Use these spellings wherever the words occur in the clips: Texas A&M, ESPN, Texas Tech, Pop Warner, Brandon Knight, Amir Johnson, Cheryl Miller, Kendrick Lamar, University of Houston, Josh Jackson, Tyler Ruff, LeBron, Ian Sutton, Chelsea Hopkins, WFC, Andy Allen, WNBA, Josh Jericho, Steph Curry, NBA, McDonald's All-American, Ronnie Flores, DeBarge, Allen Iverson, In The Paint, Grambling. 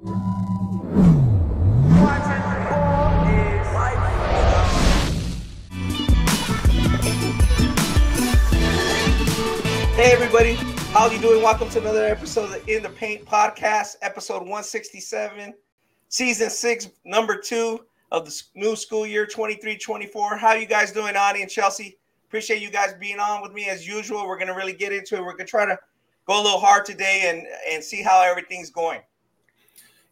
Hey everybody, how you doing? Welcome to another episode of the In The Paint podcast, episode 167, season 6, number 2 of the new school year, 23-24. How you guys doing, Ani and Chelsea? Appreciate you guys being on with me as usual. We're going to really get into it. We're going to try to go a little hard today and see how everything's going.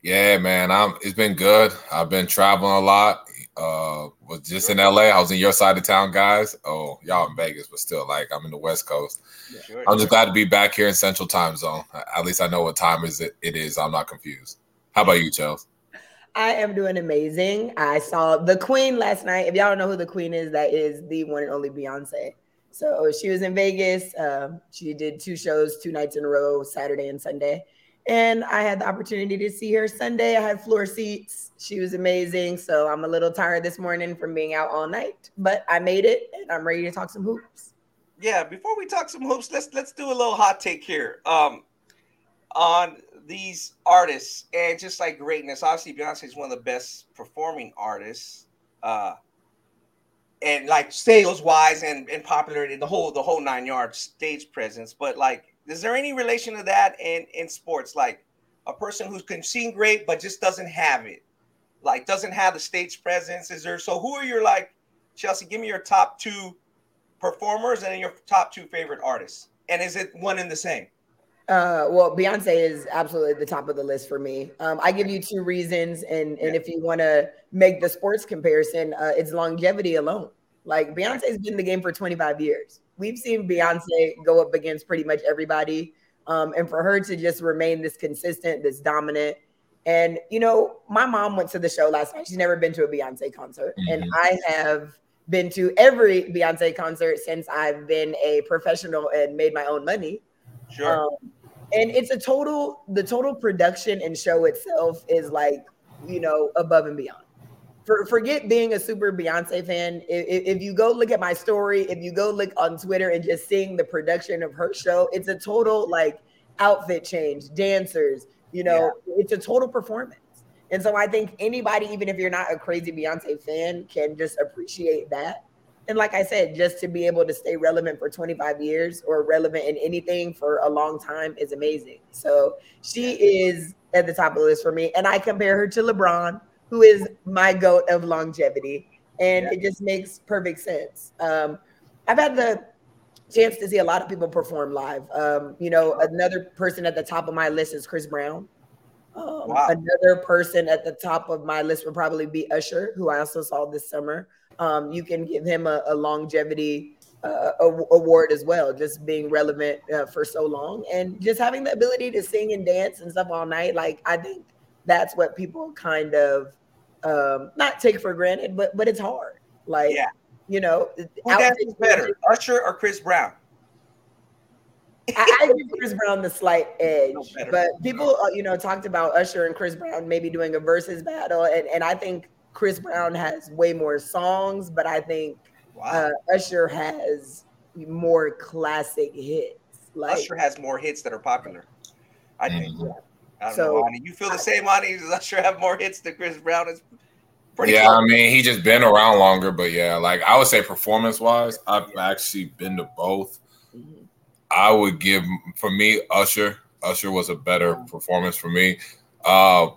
Yeah, man, it's been good. I've been traveling a lot. Was just in LA. I was in your side of town, guys. Oh, y'all in Vegas, but still, like, I'm in the West Coast. Yeah, sure, I'm just glad to be back here in Central Time Zone. At least I know what time it is. I'm not confused. How about you, Chels? I am doing amazing. I saw the Queen last night. If y'all don't know who the Queen is, that is the one and only Beyonce. So she was in Vegas. She did 2 shows, 2 nights in a row, Saturday and Sunday. And I had the opportunity to see her Sunday. I had floor seats. She was amazing. So I'm a little tired this morning from being out all night, but I made it and I'm ready to talk some hoops. Yeah, before we talk some hoops, let's do a little hot take here on these artists and just like greatness. Obviously, Beyonce is one of the best performing artists, and like sales wise and popularity, the whole 9 yards stage presence. But like, is there any relation to that in sports? Like a person who can sing great, but just doesn't have it, like doesn't have the stage presence. Is there? So who are your, like, Chelsea, give me your top 2 performers and then your top 2 favorite artists. And is it one and the same? Well, Beyonce is absolutely at the top of the list for me. I give you 2 reasons. And if you want to make the sports comparison, it's longevity alone. Like Beyonce's been in the game for 25 years. We've seen Beyonce go up against pretty much everybody. And for her to just remain this consistent, this dominant. And, you know, my mom went to the show last night. She's never been to a Beyonce concert. Mm-hmm. And I have been to every Beyonce concert since I've been a professional and made my own money. Sure. And it's the total production and show itself is like, you know, above and beyond. Forget being a super Beyonce fan. If you go look at my story, if you go look on Twitter and just seeing the production of her show, it's a total like outfit change, dancers, you know, It's a total performance. And so I think anybody, even if you're not a crazy Beyonce fan, can just appreciate that. And like I said, just to be able to stay relevant for 25 years or relevant in anything for a long time is amazing. So she is at the top of the list for me. And I compare her to LeBron, who is my GOAT of longevity. And it just makes perfect sense. I've had the chance to see a lot of people perform live. You know, another person at the top of my list is Chris Brown. Another person at the top of my list would probably be Usher, who I also saw this summer. You can give him a longevity award as well, just being relevant for so long. And just having the ability to sing and dance and stuff all night, like I think, that's what people kind of not take for granted, but it's hard. Like, you know, who dances better, Usher or Chris Brown? I give Chris Brown the slight edge, but people, you know, talked about Usher and Chris Brown maybe doing a versus battle, and I think Chris Brown has way more songs, but I think Usher has more classic hits. Like, Usher has more hits that are popular, I think. Mm-hmm. I don't know, Ani. You feel the same, Ani? Does Usher have more hits than Chris Brown? Is pretty cool. I mean, he just been around longer, but like I would say performance-wise, I've actually been to both. Mm-hmm. I would give, for me, Usher. Usher was a better performance for me. I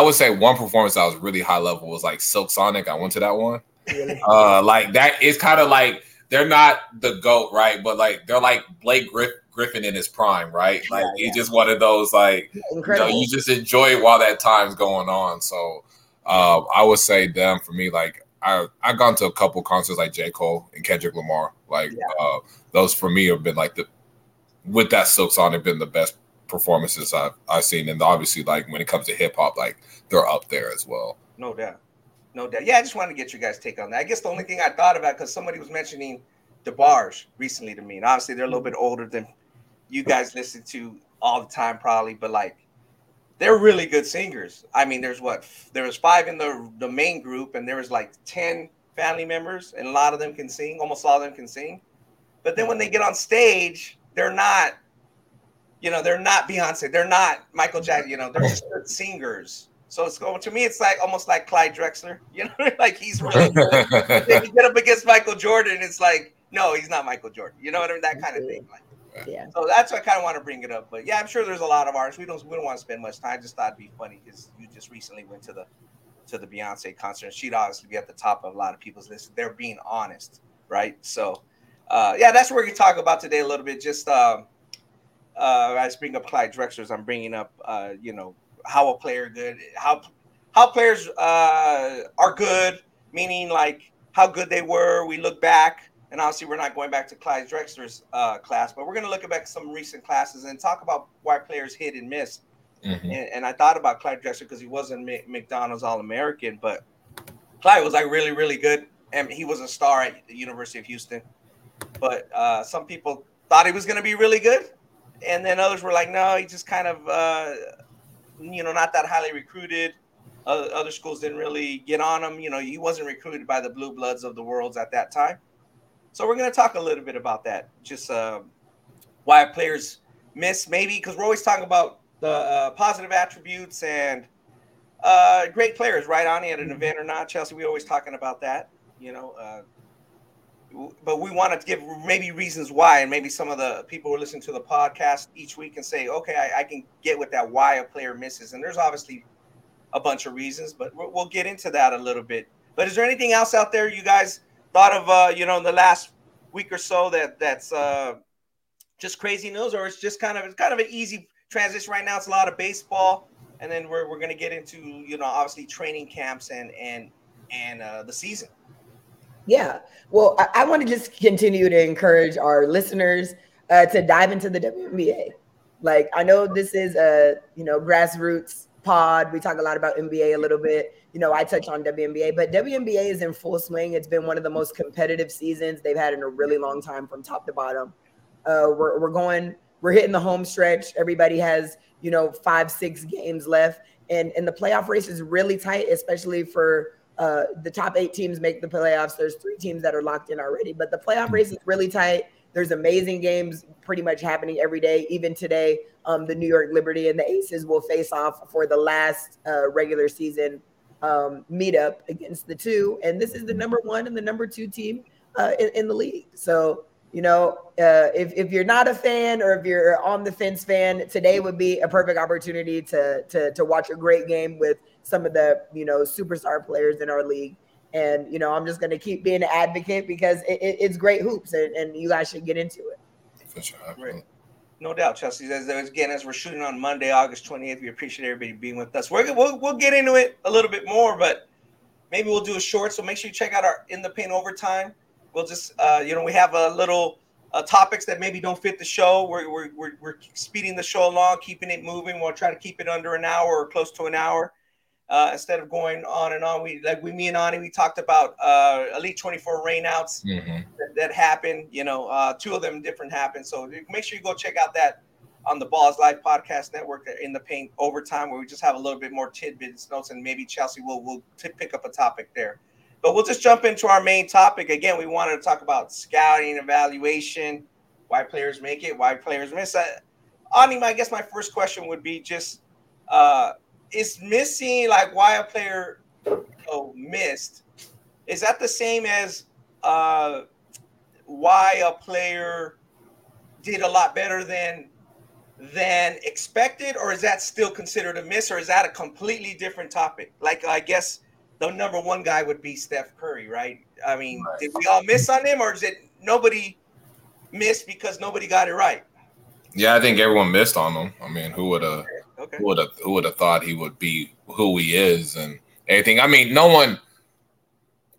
would say one performance that was really high level was like Silk Sonic. I went to that one. Really? Like that is kind of like, they're not the GOAT, right? But like they're like Blake Griffin in his prime, right? Like he's just one of those, like, you know, you just enjoy it while that time's going on. So I would say them for me. Like I've gone to a couple concerts like J. Cole and Kendrick Lamar. Like those for me have been like with that Silk Sonic been the best performances I've seen. And obviously, like when it comes to hip hop, like they're up there as well. No doubt. Yeah, I just wanted to get your guys' take on that. I guess the only thing I thought about, because somebody was mentioning DeBarge recently to me, and obviously they're a little bit older than you guys listen to all the time probably, but like they're really good singers. I mean, there was 5 in the main group, and there was like 10 family members, and a lot of them can sing. Almost all of them can sing. But then when they get on stage, they're not – You know, they're not Beyonce. They're not Michael Jackson. You know, they're just good singers. So it's going, to me, it's like almost like Clyde Drexler. You know, like he's really good. If you get up against Michael Jordan, it's like, no, he's not Michael Jordan. You know what I mean? That kind of thing. Like, yeah. So that's why I kind of want to bring it up. But yeah, I'm sure there's a lot of artists. We don't want to spend much time. I just thought it'd be funny because you just recently went to the Beyonce concert. She'd obviously be at the top of a lot of people's list. They're being honest, right? So yeah, that's what we're going to talk about today a little bit. Just I bring up Clyde Drexler's. I'm bringing up, you know, how a player good, how players are good, meaning like how good they were. We look back, and obviously we're not going back to Clyde Drexler's class, but we're going to look back at some recent classes and talk about why players hit and miss. Mm-hmm. And I thought about Clyde Drexler because he wasn't McDonald's All-American, but Clyde was like really, really good, and he was a star at the University of Houston. But some people thought he was going to be really good. And then others were like, no, he just kind of, you know, not that highly recruited. Other schools didn't really get on him. You know, he wasn't recruited by the blue bloods of the world at that time. So we're going to talk a little bit about that, just why players miss maybe, because we're always talking about the positive attributes and great players, right, Ani, at an event or not. Chelsea, we're always talking about that, you know. But we want to give maybe reasons why, and maybe some of the people who listen to the podcast each week and say, okay, I can get with that, why a player misses. And there's obviously a bunch of reasons, but we'll get into that a little bit. But is there anything else out there you guys thought of, you know, in the last week or so that's just crazy news, or it's kind of an easy transition right now? It's a lot of baseball, and then we're going to get into, you know, obviously training camps and the season. Yeah. Well, I want to just continue to encourage our listeners to dive into the WNBA. Like, I know this is a, you know, grassroots pod. We talk a lot about NBA a little bit. You know, I touch on WNBA, but WNBA is in full swing. It's been one of the most competitive seasons they've had in a really long time from top to bottom. We're hitting the home stretch. Everybody has, you know, 5-6 games left. And the playoff race is really tight, especially for the top 8 teams make the playoffs. There's 3 teams that are locked in already, but the playoff race is really tight. There's amazing games pretty much happening every day. Even today, the New York Liberty and the Aces will face off for the last regular season meetup against the 2. And this is the number 1 and the number 2 team in the league. So, you know, if you're not a fan or if you're on the fence fan, today would be a perfect opportunity to watch a great game with some of the, you know, superstar players in our league. And, you know, I'm just going to keep being an advocate because it's great hoops, and you guys should get into it. For sure. Right. No doubt, Chelsea. As we're shooting on Monday, August 28th, we appreciate everybody being with us. We'll get into it a little bit more, but maybe we'll do a short. So make sure you check out our In the Paint Overtime. We'll just, you know, we have a little topics that maybe don't fit the show. We're speeding the show along, keeping it moving. We'll try to keep it under an hour or close to an hour. Instead of going on and on, me and Ani, we talked about Elite 24 rainouts that happened. You know, 2 of them different happened. So make sure you go check out that on the Balls Live Podcast Network In the Paint Overtime, where we just have a little bit more tidbits, notes, and maybe Chelsea will pick up a topic there. But we'll just jump into our main topic. Again, we wanted to talk about scouting, evaluation, why players make it, why players miss. Ani, I guess my first question would be just is missing, like why a player missed, is that the same as why a player did a lot better than expected, or is that still considered a miss, or is that a completely different topic? Like, I guess the number 1 guy would be Steph Curry, right? I mean, right. Did we all miss on him, or is it nobody missed because nobody got it right? Yeah, I think everyone missed on him. I mean, who would have? Okay. Who would have thought he would be who he is and everything? I mean,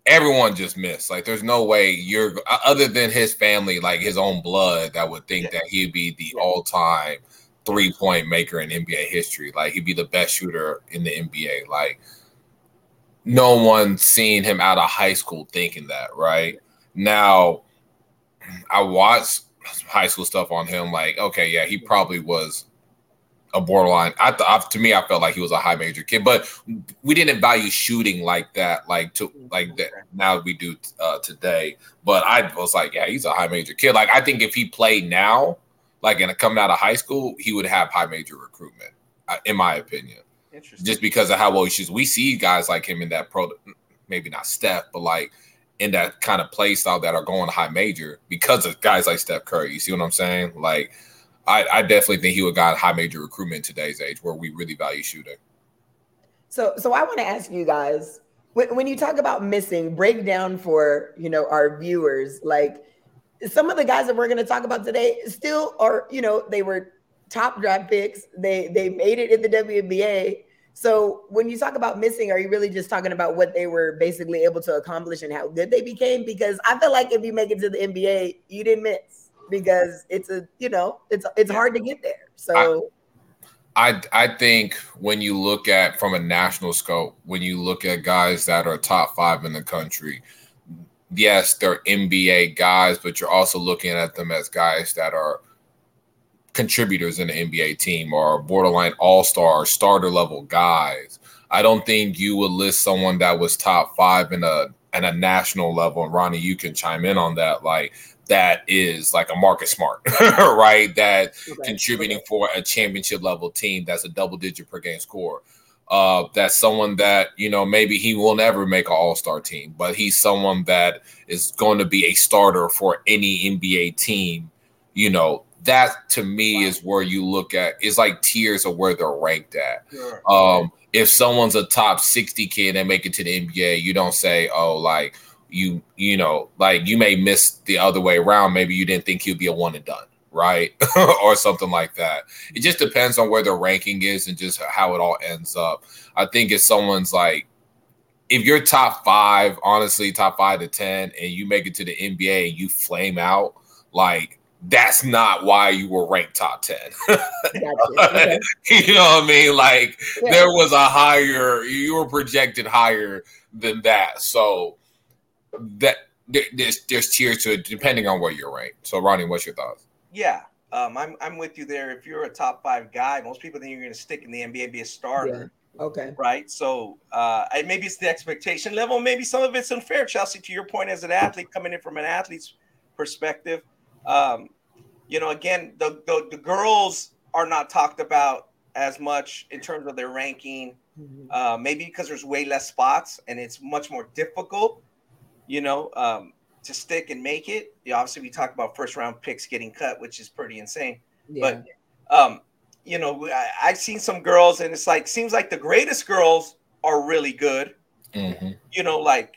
everyone just missed. Like, there's no way you're other than his family, like his own blood, that would think that he'd be the all-time three-point maker in NBA history. Like, he'd be the best shooter in the NBA. Like, no one seen him out of high school thinking that, right? Now, I watched high school stuff on him. Like, okay, yeah, he probably was a borderline. To me, I felt like he was a high major kid, but we didn't value shooting like that, like that. Now we do today. But I was like, yeah, he's a high major kid. Like, I think if he played now, like in coming out of high school, he would have high major recruitment, in my opinion. Interesting. Just because of how well he shoots. We see guys like him in that pro, maybe not Steph, but like in that kind of play style that are going high major because of guys like Steph Curry. You see what I'm saying? Like, I definitely think he would have got high major recruitment in today's age where we really value shooting. So I want to ask you guys, when you talk about missing, break down for, you know, our viewers, like some of the guys that we're going to talk about today still are, you know, they were top draft picks. They made it in the WNBA. So when you talk about missing, are you really just talking about what they were basically able to accomplish and how good they became? Because I feel like if you make it to the NBA, you didn't miss because it's a, you know, it's hard to get there. So I think when you look at from a national scope, when you look at guys that are top five in the country, yes, they're NBA guys, but you're also looking at them as guys that are contributors in the NBA team or borderline all-star starter level guys. I don't think you would list someone that was top five in a national level. And Ronnie, you can chime in on that. Like that is like a Marcus Smart, right? That contributing for a championship level team. That's a double digit per game score. That's someone that, you know, maybe he will never make an all-star team, but he's someone that is going to be a starter for any NBA team, you know. That to me is where you look at it's like tiers of where they're ranked at. Sure. If someone's a top 60 kid and make it to the NBA, you don't say, oh, like you know, like you may miss the other way around. Maybe you didn't think he'd be a one and done, right? Or something like that. It just depends on where the ranking is and just how it all ends up. I think if someone's like, if you're top five, honestly, top 5 to 10, and you make it to the NBA and you flame out, like, that's not why you were ranked top 10. Okay. You know what I mean? Like there was a higher, you were projected higher than that. So that there's tiers to it depending on where you're ranked. So Ronnie, what's your thoughts? Yeah. I'm with you there. If you're a top five guy, most people think you're going to stick in the NBA and be a starter. Yeah. Okay. Right. So maybe it's the expectation level. Maybe some of it's unfair, Chelsea, to your point as an athlete coming in from an athlete's perspective. You know, again, the girls are not talked about as much in terms of their ranking, maybe because there's way less spots and it's much more difficult, you know, to stick and make it. You know, obviously, we talk about first round picks getting cut, which is pretty insane. Yeah. But, you know, I've seen some girls and it's like seems like the greatest girls are really good, you know, like.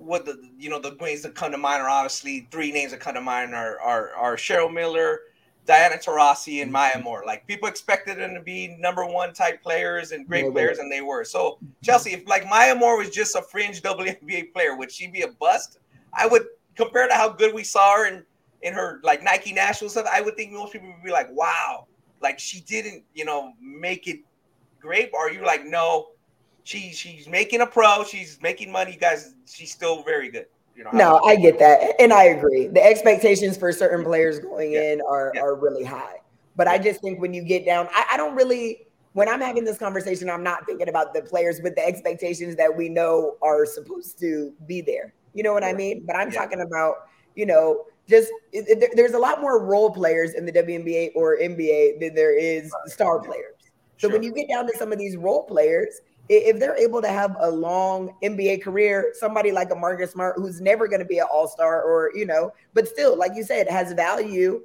What the you know the names that come to mind are obviously three names that come to mind are Cheryl Miller, Diana Taurasi, and Maya Moore. Like people expected them to be number one type players and great players, and they were. So Chelsea, if like Maya Moore was just a fringe WNBA player, would she be a bust? I would compare to how good we saw her in her like Nike National stuff. I would think most people would be like, wow, like she didn't you know make it great. Or you're like no. She's making a pro. She's making money, you guys. She's still very good. You know, no, I get that, and I agree. The expectations for certain players going in are really high. But I just think when you get down, I don't really. When I'm having this conversation, I'm not thinking about the players with the expectations that we know are supposed to be there. You know what I mean? But I'm talking about you know just there's a lot more role players in the WNBA or NBA than there is star players. So when you get down to some of these role players. If they're able to have a long NBA career, somebody like a Marcus Smart, who's never going to be an all-star or, you know, but still, like you said, has value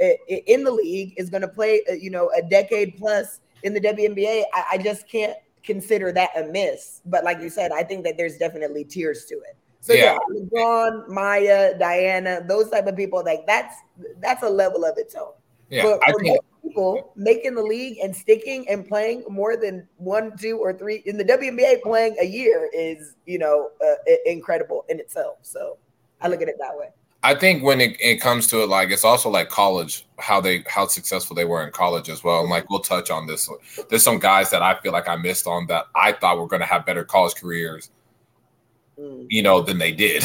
in the league, is going to play, you know, a decade plus in the WNBA. I just can't consider that a miss. But like you said, I think that there's definitely tiers to it. So LeBron, Maya, Diana, those type of people, like that's a level of its own. Yeah, but I think people making the league and sticking and playing more than 1, 2, or 3 in the WNBA playing a year is, you know, incredible in itself. So I look at it that way. I think when it comes to it, like it's also like college, how successful they were in college as well. And like we'll touch on this. There's some guys that I feel like I missed on that I thought were going to have better college careers, you know, than they did,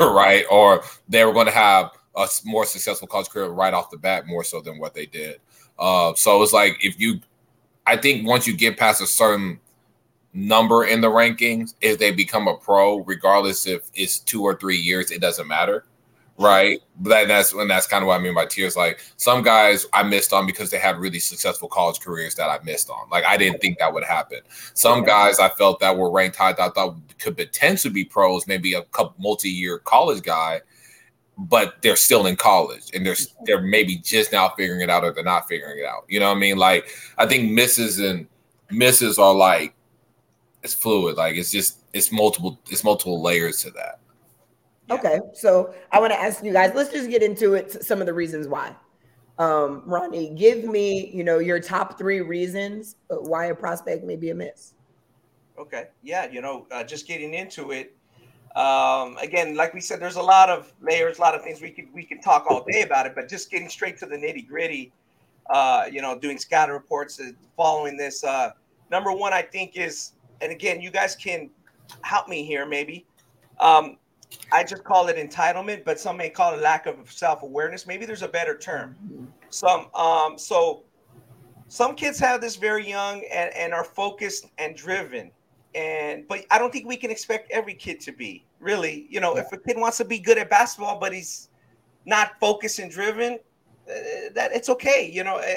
right? Or they were going to have a more successful college career right off the bat, more so than what they did. So it's like I think once you get past a certain number in the rankings, if they become a pro, regardless if it's 2 or 3 years, it doesn't matter, right? But that's when that's kind of what I mean by tiers. Like some guys I missed on because they had really successful college careers that I missed on. Like I didn't think that would happen. Some guys I felt that were ranked high that I thought could potentially be pros, maybe a couple multi-year college guy, but they're still in college and they're maybe just now figuring it out or they're not figuring it out. You know what I mean? Like I think misses are like it's fluid. Like it's multiple layers to that. Okay, so I want to ask you guys, let's just get into it, some of the reasons why. Ronnie, give me, your top three reasons why a prospect may be a miss. Okay, yeah, just getting into it. Again, like we said, there's a lot of layers, a lot of things we could talk all day about it, but just getting straight to the nitty gritty, doing scouting reports, following this. Number one, I think is, and again, you guys can help me here maybe. I just call it entitlement, but some may call it lack of self-awareness. Maybe there's a better term. Some kids have this very young and are focused and driven. But I don't think we can expect every kid to be really, if a kid wants to be good at basketball, but he's not focused and driven, that it's okay.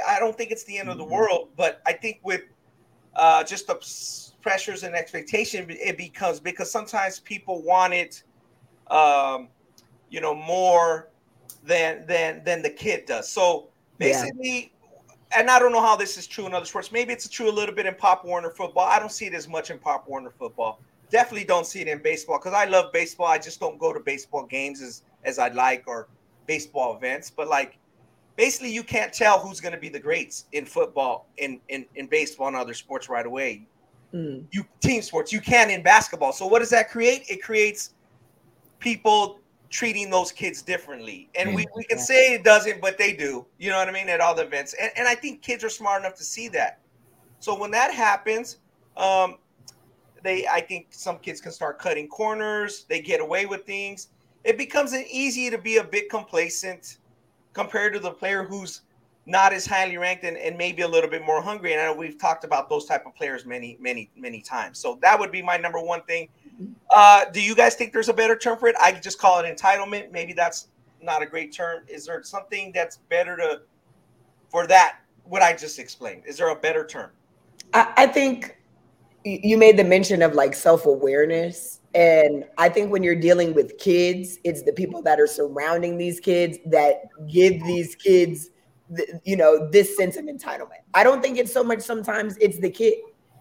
I don't think it's the end of the world, but I think with just the pressures and expectation, it becomes because sometimes people want it, more than the kid does. So basically, and I don't know how this is true in other sports. Maybe it's true a little bit in Pop Warner football. I don't see it as much in Pop Warner football. Definitely don't see it in baseball because I love baseball. I just don't go to baseball games as I'd like or baseball events. But like, basically, you can't tell who's going to be the greats in football, in baseball, and other sports right away. You team sports, you can in basketball. So what does that create? It creates people treating those kids differently. And we can say it doesn't, but they do, you know what I mean? At all the events. And I think kids are smart enough to see that. So when that happens, I think some kids can start cutting corners. They get away with things. It becomes easy to be a bit complacent compared to the player who's not as highly ranked and maybe a little bit more hungry. And I know we've talked about those type of players many, many, many times. So that would be my number one thing. Do you guys think there's a better term for it? I just call it entitlement. Maybe that's not a great term. Is there something that's better for that, what I just explained? Is there a better term? I think you made the mention of like self-awareness. And I think when you're dealing with kids, it's the people that are surrounding these kids that give these kids this sense of entitlement. I don't think it's so much sometimes it's the kid.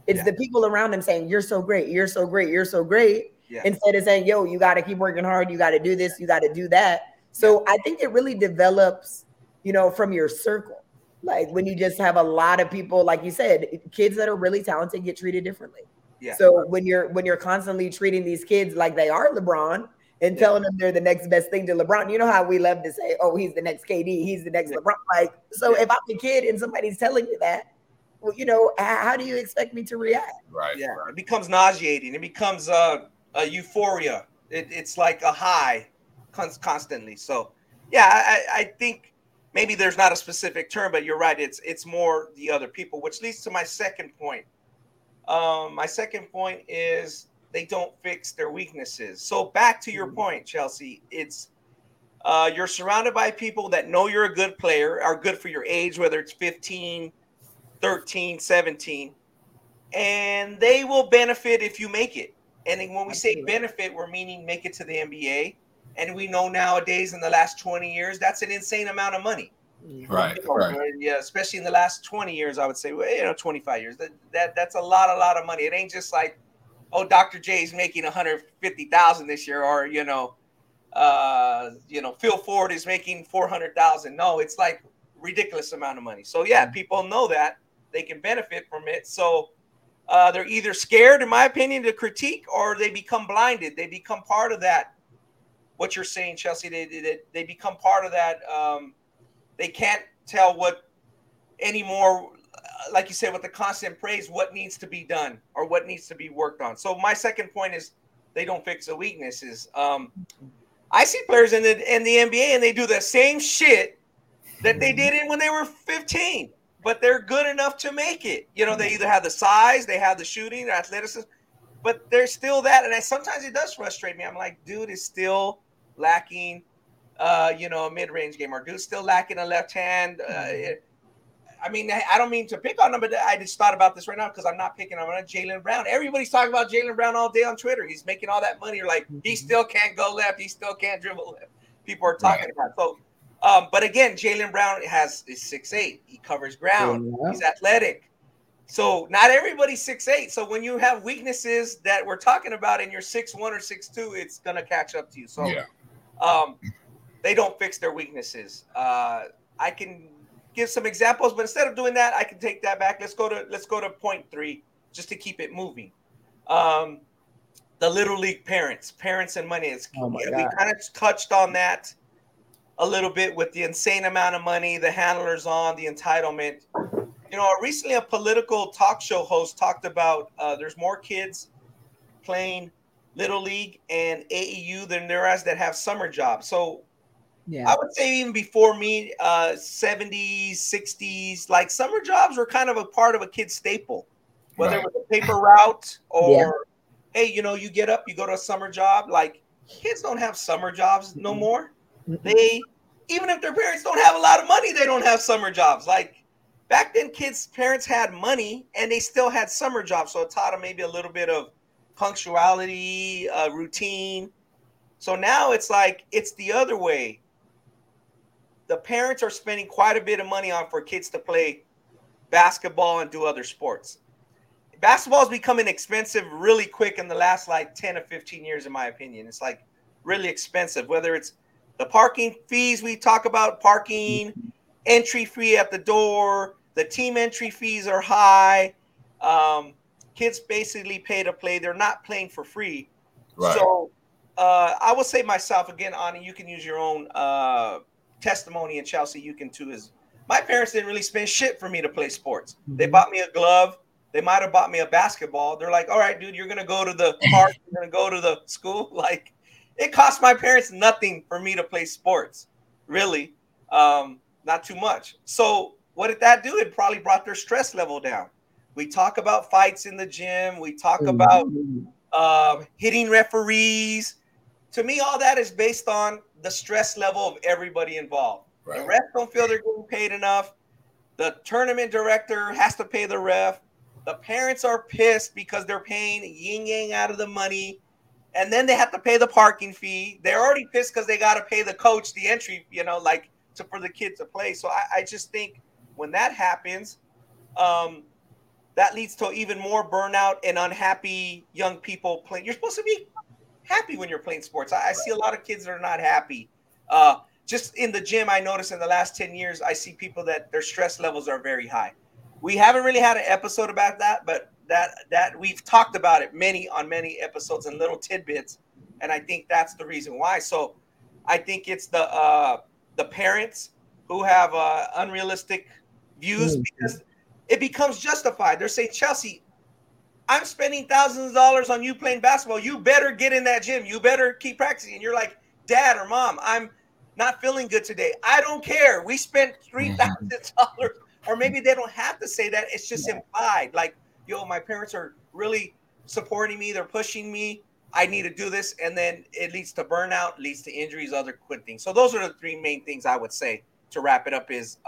It's the people around them saying, you're so great, you're so great, you're so great. Yeah. Instead of saying, yo, you got to keep working hard. You got to do this. You got to do that. So I think it really develops, from your circle. Like when you just have a lot of people, like you said, kids that are really talented get treated differently. Yeah. So when you're constantly treating these kids like they are LeBron and telling them they're the next best thing to LeBron. You know how we love to say, oh, he's the next KD, he's the next LeBron. Like, so if I'm a kid and somebody's telling me that, well, how do you expect me to react? Right. Yeah. Right. It becomes nauseating. It becomes a euphoria. It's like a high constantly. So, I think maybe there's not a specific term, but you're right. It's more the other people, which leads to my second point. My second point is they don't fix their weaknesses. So back to your point, Chelsea, it's you're surrounded by people that know you're a good player, are good for your age, whether it's 15, 13, 17, and they will benefit if you make it. And when we say benefit, we're meaning make it to the NBA. And we know nowadays in the last 20 years, that's an insane amount of money. Right. Right. Yeah. Especially in the last 20 years, I would say, 25 years. That's a lot of money. It ain't just like, oh, Dr. J's making $150,000 this year, or Phil Ford is making $400,000. No, it's like ridiculous amount of money. So people know that they can benefit from it. So they're either scared, in my opinion, to critique, or they become blinded. They become part of that. What you're saying, Chelsea, they become part of that. They can't tell what anymore. Like you said, with the constant praise, what needs to be done or what needs to be worked on. So my second point is they don't fix the weaknesses. I see players in the NBA and they do the same shit that they did when they were 15, but they're good enough to make it. They either have the size, they have the shooting, or athleticism, but they're still that. And sometimes it does frustrate me. I'm like, dude is still lacking you know, a mid-range gamer. Dude's still lacking a left hand. I mean, I don't mean to pick on him, but I just thought about this right now because I'm not picking on Jaylen Brown. Everybody's talking about Jaylen Brown all day on Twitter. He's making all that money. You're like, he still can't go left. He still can't dribble left. People are talking about. So, but again, Jaylen Brown is 6'8". He covers ground. Yeah. He's athletic. So not everybody's 6'8". So when you have weaknesses that we're talking about and you're 6'1" or 6'2", it's going to catch up to you. So they don't fix their weaknesses. I can give some examples, but instead of doing that, I can take that back. Let's go to point three, just to keep it moving. The Little League parents and money. We kind of touched on that a little bit with the insane amount of money, the handlers on, the entitlement. You know, recently a political talk show host talked about there's more kids playing Little League and AAU than there is that have summer jobs. So I would say even before me, 70s, 60s, like summer jobs were kind of a part of a kid's staple, whether it was a paper route or, hey, you know, you get up, you go to a summer job. Like kids don't have summer jobs no more. They, even if their parents don't have a lot of money, they don't have summer jobs. Like back then, kids' parents had money and they still had summer jobs. So it taught them maybe a little bit of punctuality, routine. So now it's like, it's the other way. The parents are spending quite a bit of money on for kids to play basketball and do other sports. Basketball is becoming expensive really quick in the last like 10 or 15 years, in my opinion. It's like really expensive, whether it's the parking fees we talk about, parking, entry fee at the door, the team entry fees are high. Kids basically pay to play. They're not playing for free. Right. So I will say myself again, Ani, you can use your own testimony in Chelsea. You can too. My parents didn't really spend shit for me to play sports. They bought me a glove. They might have bought me a basketball. They're like, all right, dude, you're going to go to the park. You're going to go to the school. Like, it cost my parents nothing for me to play sports, really. Not too much. So what did that do? It probably brought their stress level down. We talk about fights in the gym. We talk about hitting referees. To me, all that is based on the stress level of everybody involved. Right. The refs don't feel they're getting paid enough. The tournament director has to pay the ref. The parents are pissed because they're paying yin-yang out of the money. And then they have to pay the parking fee. They're already pissed because they got to pay the coach the entry, you know, like for the kid to play. So I just think when that happens, that leads to even more burnout and unhappy young people playing. You're supposed to be happy when you're playing sports. I see a lot of kids that are not happy. Just in the gym, I noticed in the last 10 years, I see people that their stress levels are very high. We haven't really had an episode about that, but that we've talked about it many episodes and little tidbits, and I think that's the reason why. So I think it's the parents who have unrealistic views because it becomes justified. They're saying, Chelsea, I'm spending thousands of dollars on you playing basketball. You better get in that gym. You better keep practicing. And you're like, Dad or Mom, I'm not feeling good today. I don't care. We spent $3,000. Or maybe they don't have to say that. It's just implied. Like, yo, my parents are really supporting me. They're pushing me. I need to do this. And then it leads to burnout, leads to injuries, other good things. So those are the three main things I would say to wrap it up is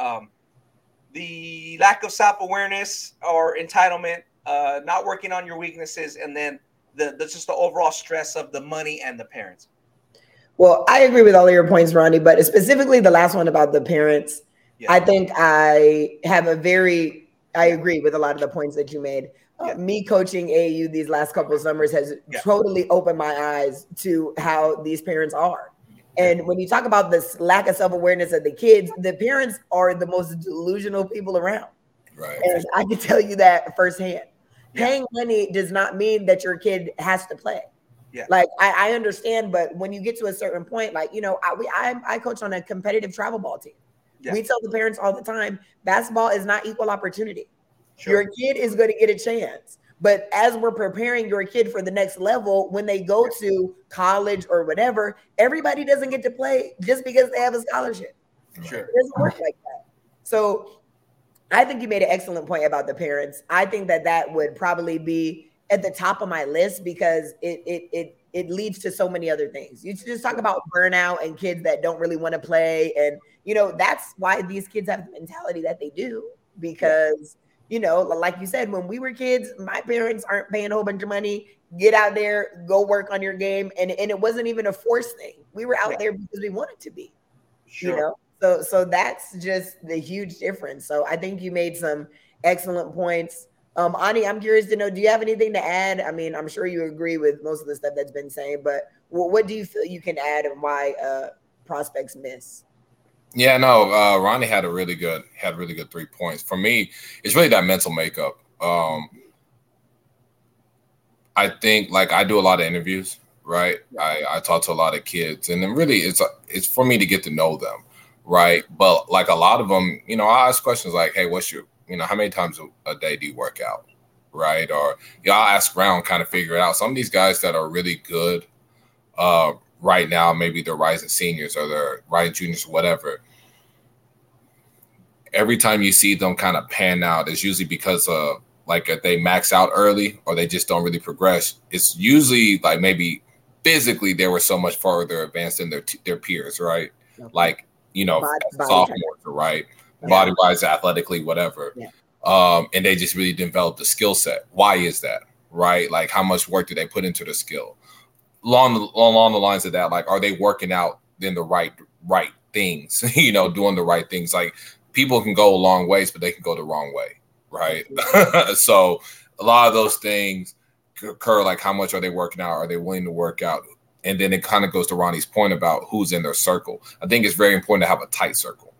the lack of self-awareness or entitlement, not working on your weaknesses, and then just the overall stress of the money and the parents. Well, I agree with all of your points, Ronnie, but specifically the last one about the parents. Yeah. I think I agree with a lot of the points that you made. Me coaching AAU these last couple of summers has totally opened my eyes to how these parents are. And when you talk about this lack of self-awareness of the kids, the parents are the most delusional people around. Right. And I can tell you that firsthand. Yeah. Paying money does not mean that your kid has to play. Yeah. Like, I understand, but when you get to a certain point, like, you know, I coach on a competitive travel ball team. Yeah. We tell the parents all the time, basketball is not equal opportunity. Sure. Your kid is going to get a chance. But as we're preparing your kid for the next level, when they go to college or whatever, everybody doesn't get to play just because they have a scholarship. Sure. It doesn't work like that. So I think you made an excellent point about the parents. I think that would probably be at the top of my list because it it leads to so many other things. You just talk about burnout and kids that don't really want to play. And, you know, that's why these kids have the mentality that they do, because, you know, like you said, when we were kids, my parents aren't paying a whole bunch of money. Get out there, go work on your game. And it wasn't even a forced thing. We were out there because we wanted to be, you know? So that's just the huge difference. So I think you made some excellent points. Ani, I'm curious to know, do you have anything to add? I mean, I'm sure you agree with most of the stuff that's been said, but what do you feel you can add and why prospects miss? Yeah, no, Ronnie had really good 3 points. For me, it's really that mental makeup. I think, like, I do a lot of interviews, right? I talk to a lot of kids, and then really it's for me to get to know them, right? But, like, a lot of them, you know, I ask questions like, hey, what's your, you know, how many times a day do you work out, right? Or, you know, I'll ask around, kind of figure it out. Some of these guys that are really good right now, maybe they're rising seniors or they're rising juniors or whatever, every time you see them kind of pan out, it's usually because of, like, if they max out early or they just don't really progress, it's usually, like, maybe physically they were so much farther advanced than their peers, right? Okay. Like, you know, sophomores, right? Body-wise, athletically, whatever. Yeah. And they just really developed the skill set. Why is that, right? Like, how much work do they put into the skill? Along the lines of that, like, are they working out then the right things, you know, doing the right things? Like, people can go a long ways, but they can go the wrong way, right? Yeah. So a lot of those things occur, like, how much are they working out? Are they willing to work out? And then it kind of goes to Ronnie's point about who's in their circle. I think it's very important to have a tight circle.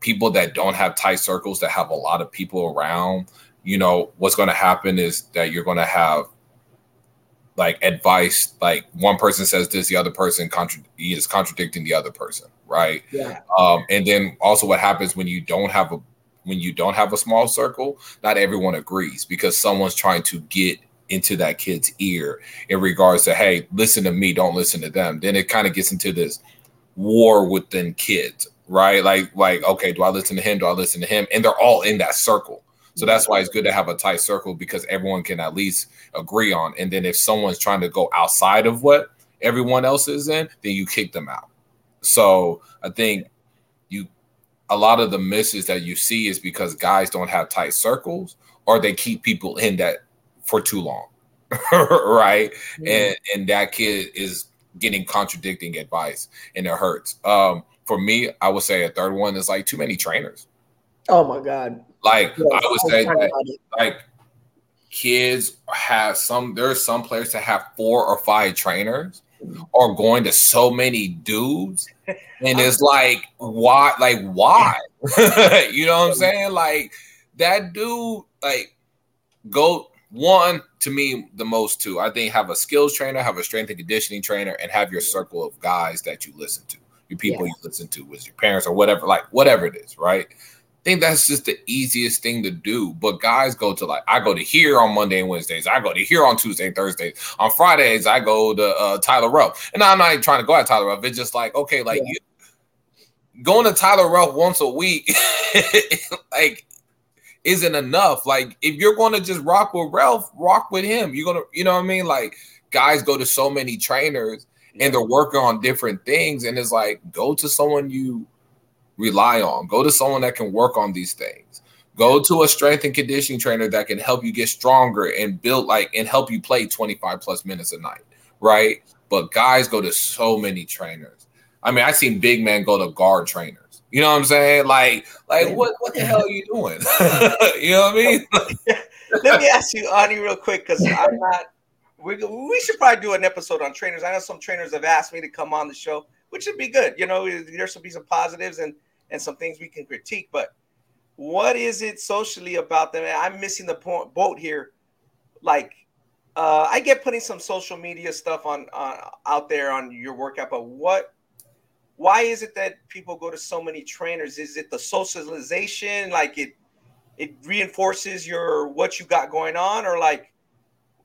People that don't have tight circles, that have a lot of people around, you know, what's going to happen is that you're going to have, like, advice. Like, one person says this, the other person is contradicting the other person, right? Yeah. And then also what happens when you don't have a small circle, not everyone agrees because someone's trying to get into that kid's ear in regards to, hey, listen to me, don't listen to them. Then it kind of gets into this war within kids. Right? Like, okay, do I listen to him? Do I listen to him? And they're all in that circle. So that's why it's good to have a tight circle, because everyone can at least agree on. And then if someone's trying to go outside of what everyone else is in, then you kick them out. So I think a lot of the misses that you see is because guys don't have tight circles, or they keep people in that for too long. Right. Mm-hmm. And that kid is getting contradicting advice, and it hurts. For me, I would say a third one is, like, too many trainers. Oh my God. Like, yes, I would say that, like, kids have there are some players that have 4 or 5 trainers, or going to so many dudes. And it's like, why? You know what I'm saying? Like, that dude, like, go one, to me, the most two. I think have a skills trainer, have a strength and conditioning trainer, and have your circle of guys that you listen to. Your people you listen to, was your parents or whatever, like, whatever it is, right? I think that's just the easiest thing to do. But guys go to, like, I go to here on Monday and Wednesdays. I go to here on Tuesday and Thursdays. On Fridays, I go to Tyler Ruff. And I'm not even trying to go at Tyler Ruff. It's just like, okay, like, you going to Tyler Ruff once a week, like, isn't enough. Like, if you're going to just rock with Ralph, rock with him. You're going to, you know what I mean? Like, guys go to so many trainers, and they're working on different things. And it's like, go to someone you rely on. Go to someone that can work on these things. Go to a strength and conditioning trainer that can help you get stronger and build, like, and help you play 25 plus minutes a night, right? But guys go to so many trainers. I mean, I've seen big men go to guard trainers. You know what I'm saying? Like what the hell are you doing? You know what I mean? Let me ask you, Ani, real quick, because I'm not – We should probably do an episode on trainers. I know some trainers have asked me to come on the show, which would be good. You know, there's some positives and some things we can critique. But what is it socially about them? And I'm missing the boat here. Like, I get putting some social media stuff on out there on your workout, but why is it that people go to so many trainers? Is it the socialization? Like, it reinforces what you got going on, or like,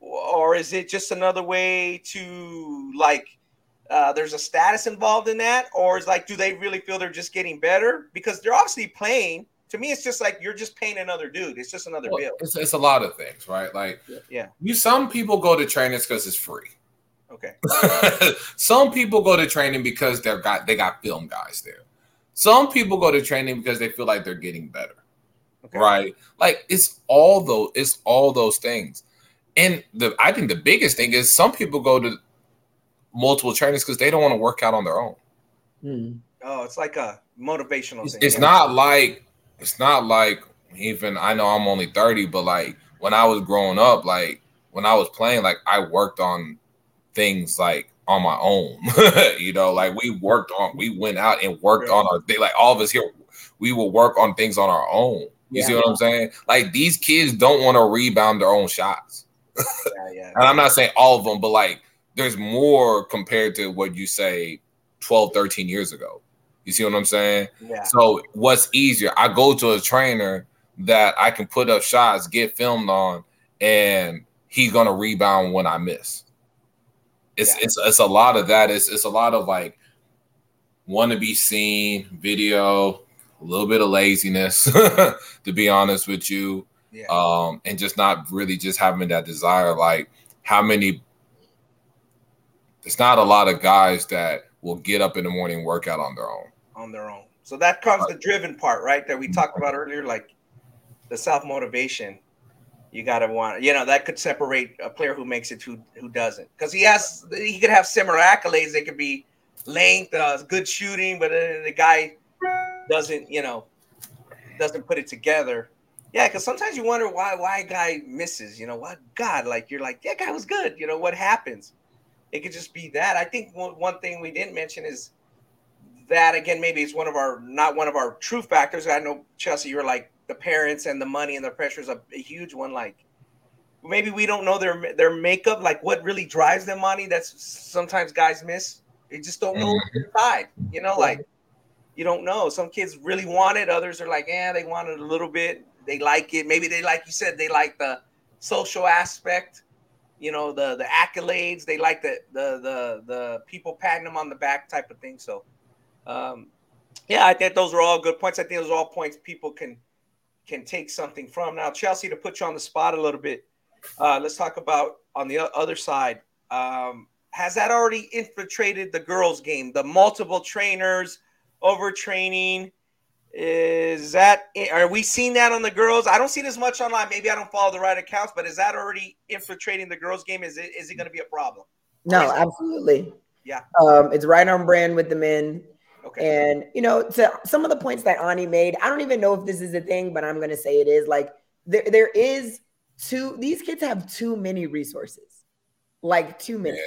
or is it just another way to, like, there's a status involved in that? Or is, like, do they really feel they're just getting better? Because they're obviously playing. To me, it's just like you're just paying another dude. It's just another bill. It's a lot of things, right? Like, some people go to trainers because it's free, Okay. Some people go to training because they got film guys there. Some people go to training because they feel like they're getting better. Okay. Right? Like it's all those things. And I think the biggest thing is some people go to multiple trainings because they don't want to work out on their own. Mm. Oh, it's like a motivational thing. It's not like even I know I'm only 30, but like when I was growing up, like when I was playing, like I worked on things like on my own, you know, like we went out and worked on our thing. Like all of us here, we will work on things on our own. You see what I'm saying? Like these kids don't want to rebound their own shots. And I'm not saying all of them, but like there's more compared to what you say 12, 13 years ago. You see what I'm saying? Yeah. So what's easier? I go to a trainer that I can put up shots, get filmed on, and he's going to rebound when I miss. It's a lot of that. It's a lot of like want to be seen, video, a little bit of laziness, to be honest with you. Yeah. And just not really just having that desire. Like it's not a lot of guys that will get up in the morning and work out on their own. So that comes the driven part, right? That we talked about earlier, like the self-motivation. You gotta want, you know, that could separate a player who makes it who doesn't, because he could have similar accolades. They could be length, good shooting, but the guy doesn't put it together. Yeah, because sometimes you wonder why a guy misses. You know, why God? Like you're like, that guy was good. You know what happens? It could just be that. I think one thing we didn't mention is that again, maybe it's not one of our true factors. I know Chelsea, you were like, the parents and the money and the pressure is a huge one. Like maybe we don't know their makeup, like what really drives them money. That's sometimes guys miss. They just don't know inside, you know, like you don't know. Some kids really want it. Others are like, they want it a little bit. They like it. Maybe they, like you said, they like the social aspect, you know, the accolades. They like the people patting them on the back type of thing. So, I think those are all good points. I think those are all points people can take something from. Now, Chelsea, to put you on the spot a little bit, let's talk about on the other side. Has that already infiltrated the girls' game? The multiple trainers, overtraining, are we seeing that on the girls? I don't see this much online. Maybe I don't follow the right accounts, but is that already infiltrating the girls' game? Is it going to be a problem? No, absolutely. Yeah. It's right on brand with the men. Okay. And, you know, to some of the points that Ani made, I don't even know if this is a thing, but I'm going to say it is. Like there is these kids have too many resources, like too many.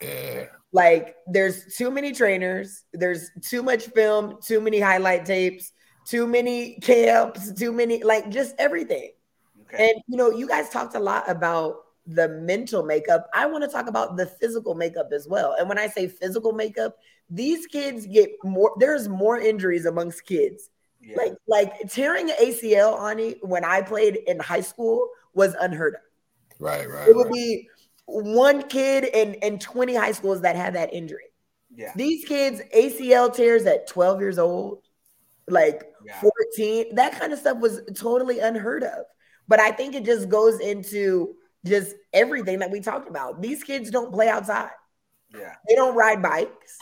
Yeah. Like there's too many trainers. There's too much film, too many highlight tapes, too many camps, too many, like just everything. Okay. And, you know, you guys talked a lot about the mental makeup. I want to talk about the physical makeup as well. And when I say physical makeup, these kids get more. There's more injuries amongst kids. Yeah. Like tearing an ACL, Ani, when I played in high school was unheard of. Right. It would be one kid in 20 high schools that had that injury. Yeah. These kids, ACL tears at 12 years old, 14, that kind of stuff was totally unheard of. But I think it just goes into just everything that we talked about. These kids don't play outside. Yeah. They don't ride bikes.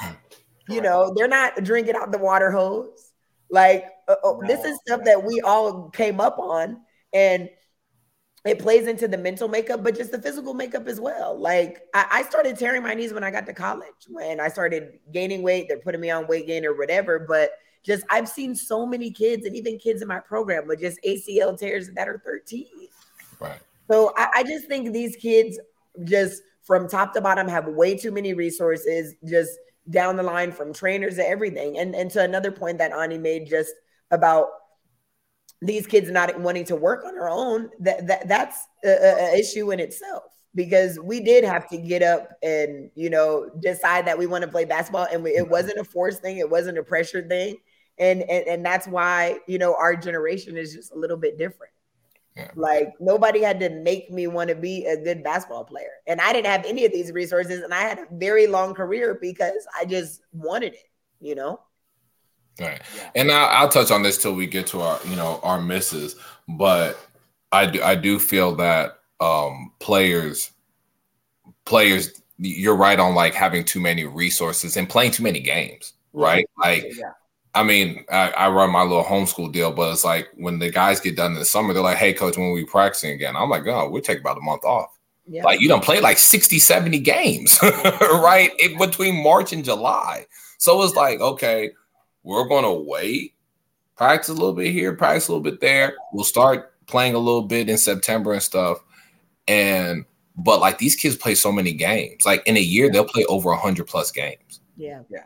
You know, they're not drinking out the water hose. Like this is stuff that we all came up on, and it plays into the mental makeup, but just the physical makeup as well. Like I started tearing my knees when I got to college, when I started gaining weight. They're putting me on weight gain or whatever, but just I've seen so many kids, and even kids in my program with just ACL tears that are 13. Right. So I just think these kids just from top to bottom have way too many resources just down the line from trainers to everything. And to another point that Ani made just about these kids not wanting to work on their own, that's an issue in itself, because we did have to get up and, you know, decide that we want to play basketball, and it wasn't a forced thing. It wasn't a pressure thing. And that's why, you know, our generation is just a little bit different. Like nobody had to make me want to be a good basketball player, and I didn't have any of these resources, and I had a very long career because I just wanted it, you know. All right, and I'll touch on this till we get to our, you know, our misses, but I do feel that players you're right on like having too many resources and playing too many games, right? Like, yeah. I mean, I run my little homeschool deal, but it's like when the guys get done in the summer, they're like, hey, coach, when are we practicing again? I'm like, oh, we'll take about a month off. Yeah. Like, you don't play like 60, 70 games, right? In between March and July. So it's like, okay, we're going to wait, practice a little bit here, practice a little bit there. We'll start playing a little bit in September and stuff. And, but like these kids play so many games, like in a year, they'll play over 100 plus games. Yeah. Yeah.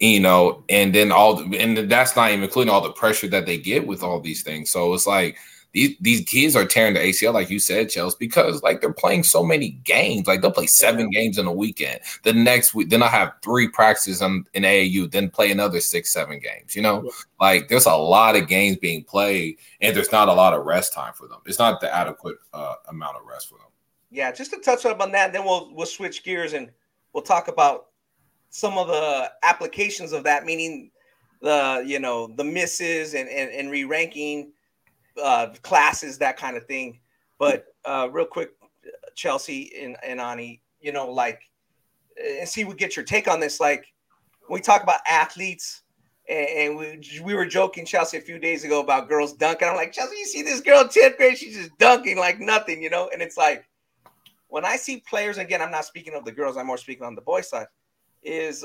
You know, and then and that's not even including all the pressure that they get with all these things. So it's like these kids are tearing the ACL, like you said, Chels, because like they're playing so many games. Like they'll play 7 games in a weekend. The next week, then I have 3 practices in AAU, then play another 6, 7 games. You know, like there's a lot of games being played, and there's not a lot of rest time for them. It's not the adequate amount of rest for them. Yeah, just to touch up on that, then we'll switch gears and we'll talk about some of the applications of that, meaning the, you know, the misses and re-ranking classes, that kind of thing. But real quick, Chelsea and Ani, you know, like, and see, we get your take on this. Like we talk about athletes and we were joking, Chelsea, a few days ago about girls dunking. I'm like, Chelsea, you see this girl in 10th grade, she's just dunking like nothing, you know? And it's like, when I see players, again, I'm not speaking of the girls, I'm more speaking on the boys' side, is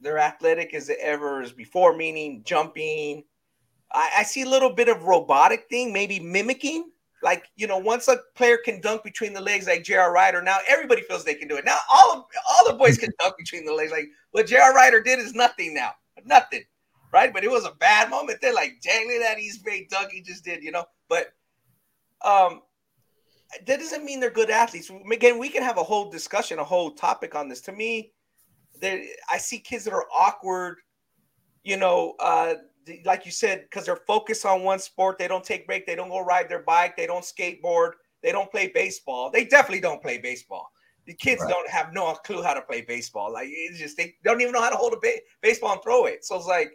they're athletic as ever as before, meaning jumping. I see a little bit of robotic thing, maybe mimicking. Like, you know, once a player can dunk between the legs like J.R. Rider, now everybody feels they can do it. Now all the boys can dunk between the legs. Like what J.R. Rider did is nothing now. Nothing, right? But it was a bad moment. They're like, dang, look at that East Bay dunk he just did, you know? But that doesn't mean they're good athletes. Again, we can have a whole discussion, a whole topic on this. To me, I see kids that are awkward, you know, like you said, because they're focused on one sport. They don't take break. They don't go ride their bike. They don't skateboard. They don't play baseball. They definitely don't play baseball. The kids don't have no clue how to play baseball. Like, it's just, they don't even know how to hold a baseball and throw it. So it's like,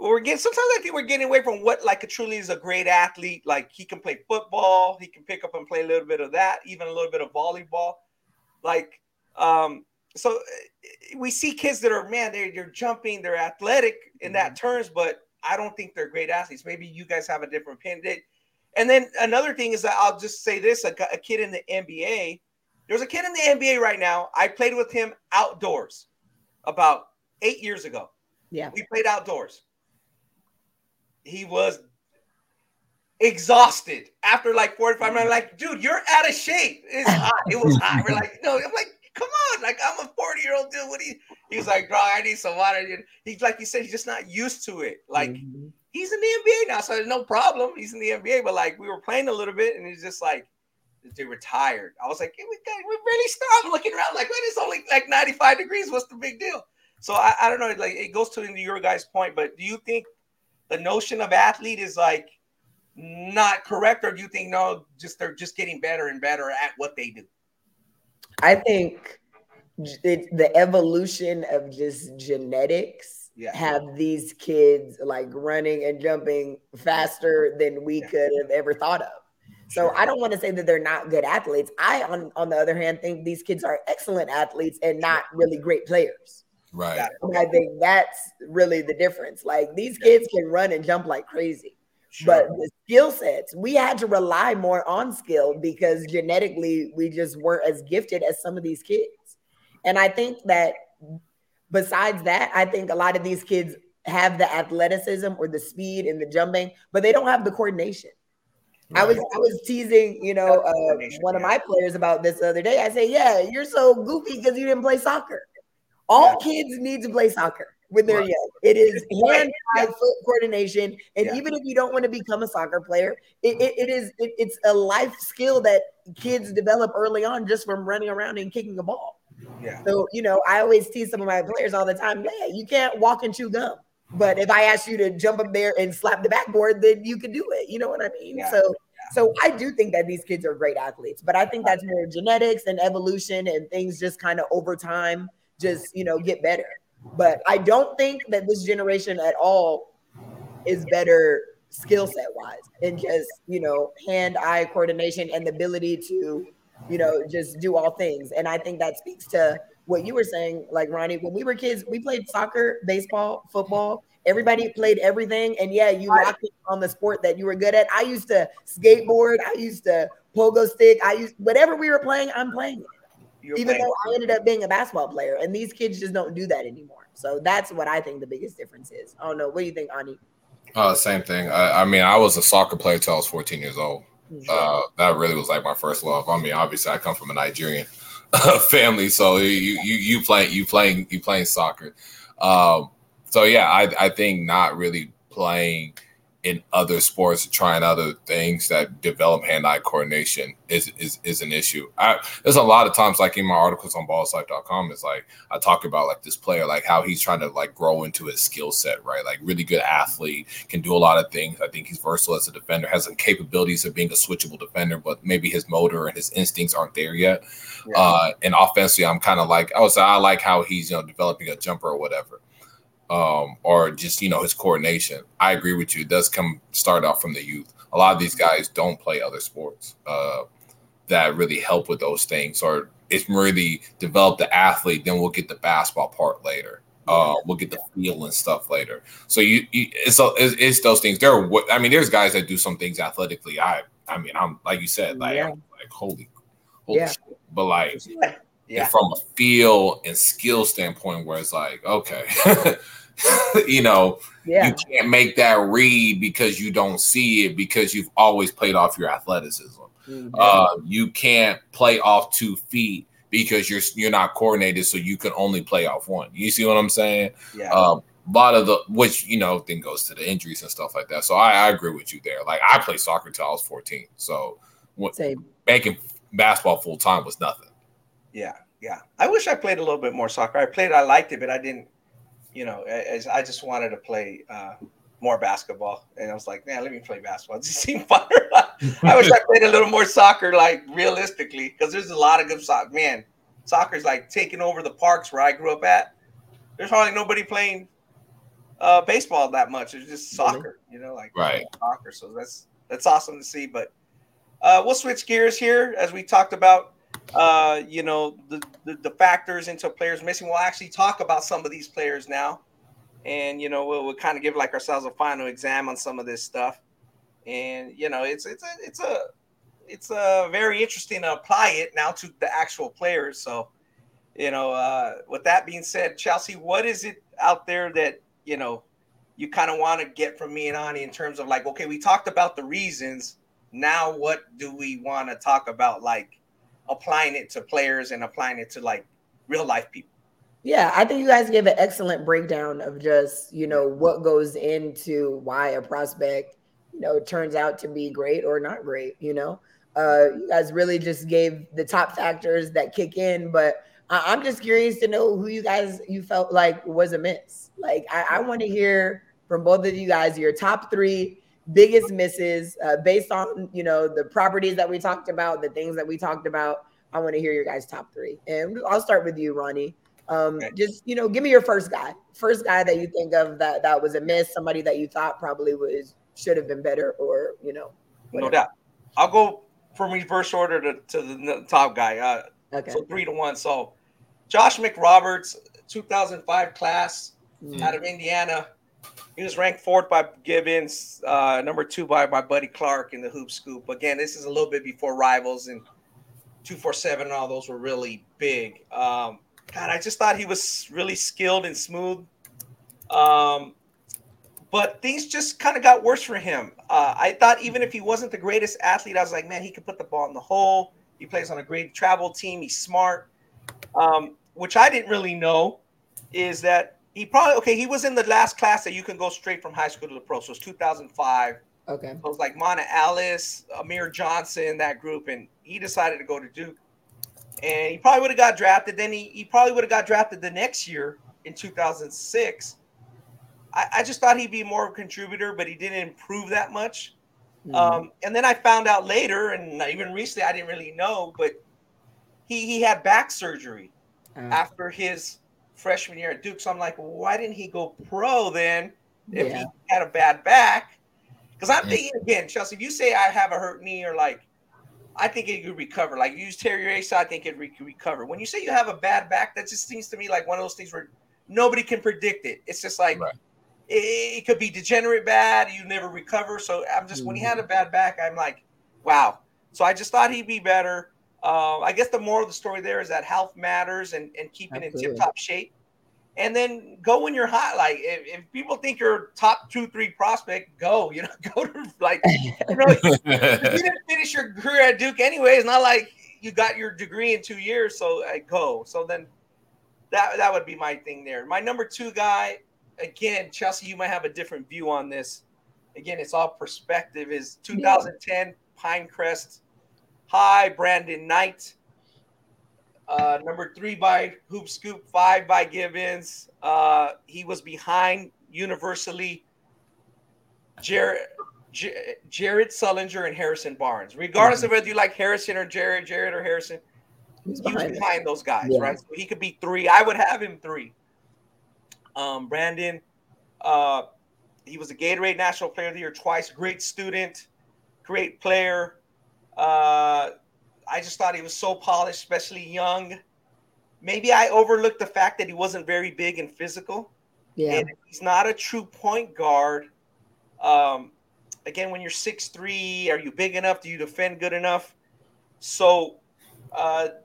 sometimes I think we're getting away from what, like, truly is a great athlete. Like, he can play football. He can pick up and play a little bit of that, even a little bit of volleyball. Like, so we see kids that are, man, they're jumping, they're athletic in that terms, but I don't think they're great athletes. Maybe you guys have a different opinion. And then another thing is that I'll just say this, a kid in the NBA, there's a kid in the NBA right now. I played with him outdoors about 8 years ago. Yeah. We played outdoors. He was exhausted after like 45 minutes. I'm like, dude, you're out of shape. It's hot. It was hot. We're like, no, I'm like, come on, like I'm a 40-year-old dude. What he's like, bro, I need some water. He's like you said, he's just not used to it. Like he's in the NBA now, so there's no problem. He's in the NBA, but like we were playing a little bit, and he's just like, dude, retired. I was like, hey, we really stopped looking around. Like, it's only like 95 degrees. What's the big deal? So I don't know. Like it goes to your guys' point, but do you think the notion of athlete is like not correct, or do you think no, just they're just getting better and better at what they do? I think the evolution of just genetics have these kids like running and jumping faster than we could have ever thought of. So I don't want to say that they're not good athletes. I, on the other hand, think these kids are excellent athletes and not really great players. Right. And I think that's really the difference. Like these kids can run and jump like crazy. But the skill sets, we had to rely more on skill because genetically we just weren't as gifted as some of these kids. And I think that besides that, I think a lot of these kids have the athleticism or the speed and the jumping, but they don't have the coordination. Right. I was teasing, you know, one of my players about this the other day. I said, yeah, you're so goofy because you didn't play soccer. All kids need to play soccer when they're young. It is hand-eye-foot coordination. And even if you don't want to become a soccer player, it's a life skill that kids develop early on just from running around and kicking a ball. Yeah. So, you know, I always tease some of my players all the time, yeah, you can't walk and chew gum. But if I ask you to jump up there and slap the backboard, then you can do it. You know what I mean? Yeah. So I do think that these kids are great athletes. But I think that's more genetics and evolution and things just kind of over time just, you know, get better. But I don't think that this generation at all is better skill set wise and just, you know, hand-eye coordination and the ability to you know, just do all things. And I think that speaks to what you were saying, like, Ronnie, when we were kids, we played soccer, baseball, football. Everybody played everything. And, yeah, you locked in on the sport that you were good at. I used to skateboard. I used to pogo stick. Whatever we were playing, I'm playing it. Even though I ended up being a basketball player. And these kids just don't do that anymore. So that's what I think the biggest difference is. I don't know. What do you think, Ani? Same thing. I mean, I was a soccer player till I was 14 years old. That really was like my first love. I mean, obviously, I come from a Nigerian family, so you playing soccer. So yeah, I think not really playing in other sports, trying other things that develop hand-eye coordination is an issue. There's a lot of times, like in my articles on ballslife.com, it's like I talk about like this player, like how he's trying to like grow into his skill set, right? Like really good athlete, can do a lot of things. I think he's versatile as a defender, has some capabilities of being a switchable defender, but maybe his motor and his instincts aren't there yet. Yeah. And offensively, I'm kind of like, I like how he's, you know, developing a jumper or whatever. Or just, you know, his coordination. I agree with you. It does start off from the youth. A lot of these guys don't play other sports that really help with those things, or it's really develop the athlete. Then we'll get the basketball part later. We'll get the feel and stuff later. So it's those things. There's guys that do some things athletically. I'm like you said, like, yeah. I'm like holy shit. But like. Yeah. Yeah. From a feel and skill standpoint, where it's like, okay, you know, you can't make that read because you don't see it because you've always played off your athleticism. Mm-hmm. You can't play off 2 feet because you're not coordinated, so you can only play off one. You see what I'm saying? Yeah. A lot of then goes to the injuries and stuff like that. So I agree with you there. Like I played soccer till I was 14, so making basketball full time was nothing. Yeah. I wish I played a little bit more soccer. I liked it, but I didn't, you know, I just wanted to play more basketball. And I was like, man, let me play basketball. It just seemed fun. I wish I played a little more soccer, like realistically, because there's a lot of good soccer. Man, soccer's like taking over the parks where I grew up at. There's hardly nobody playing baseball that much. It's just soccer, you know, like soccer. So that's awesome to see. But we'll switch gears here as we talked about. You know, the factors into players missing. We'll actually talk about some of these players now. And, you know, we'll kind of give like ourselves a final exam on some of this stuff. And, you know, it's very interesting to apply it now to the actual players. So, you know, with that being said, Chelsea, what is it out there that, you know, you kind of want to get from me and Ani in terms of like, okay, we talked about the reasons. Now, what do we want to talk about? Like, applying it to players and applying it to like real life people. Yeah, I think you guys gave an excellent breakdown of just, you know, what goes into why a prospect, you know, turns out to be great or not great, you know. You guys really just gave the top factors that kick in, but I'm just curious to know who you felt like was a miss. Like I want to hear from both of you guys your top three biggest misses based on, you know, the properties that we talked about, the things that we talked about. I want to hear your guys' top three. And I'll start with you, Ronnie. Okay. Just, you know, give me your first guy that you think of that was a miss, somebody that you thought probably should have been better or, you know. Whatever. No doubt. I'll go from reverse order to the top guy. Okay. So 3-1. So Josh McRoberts, 2005 class out of Indiana. He was ranked fourth by Gibbons, number two by my buddy Clark in the Hoop Scoop. Again, this is a little bit before Rivals and 247 and all those were really big. God, I just thought he was really skilled and smooth. But things just kind of got worse for him. I thought even if he wasn't the greatest athlete, I was like, man, he could put the ball in the hole. He plays on a great travel team. He's smart, which I didn't really know is that. He was in the last class that you can go straight from high school to the pro. So it's 2005. Okay. It was like Mona Alice, Amir Johnson, that group. And he decided to go to Duke. And he probably would have got drafted. Then he probably would have got drafted the next year in 2006. I just thought he'd be more of a contributor, but he didn't improve that much. Mm-hmm. And then I found out later, and even recently, I didn't really know, but he had back surgery after his freshman year at Duke. So I'm like, well, why didn't he go pro then if he had a bad back? Because I'm thinking, again, Chelsea, if you say I have a hurt knee or like I think it could recover. Like, you use Terry Racer, I think it could recover. When you say you have a bad back, that just seems to me like one of those things where nobody can predict it. It's just like right. it could be degenerate bad. You never recover. So I'm just when he had a bad back, I'm like, wow. So I just thought he'd be better. I guess the moral of the story there is that health matters and keeping Absolutely. In tip-top shape. And then go when you're hot. Like, if people think you're top 2-3 prospect, go. You know, go to like, you know, you didn't finish your career at Duke anyway. It's not like you got your degree in 2 years, so go. So then that would be my thing there. My number two guy, again, Chelsea, you might have a different view on this. Again, it's all perspective. Is 2010 Pinecrest High Brandon Knight. Number 3 by Hoop Scoop, 5 by Givens. He was behind universally Jared Sullinger and Harrison Barnes. Regardless of whether you like Harrison or Jared or Harrison, he was behind those guys, right? So he could be 3. I would have him 3. Brandon, he was a Gatorade National Player of the Year twice. Great student, great player. I just thought he was so polished, especially young. Maybe I overlooked the fact that he wasn't very big and physical. Yeah. And he's not a true point guard. Again, when you're 6'3", are you big enough? Do you defend good enough? So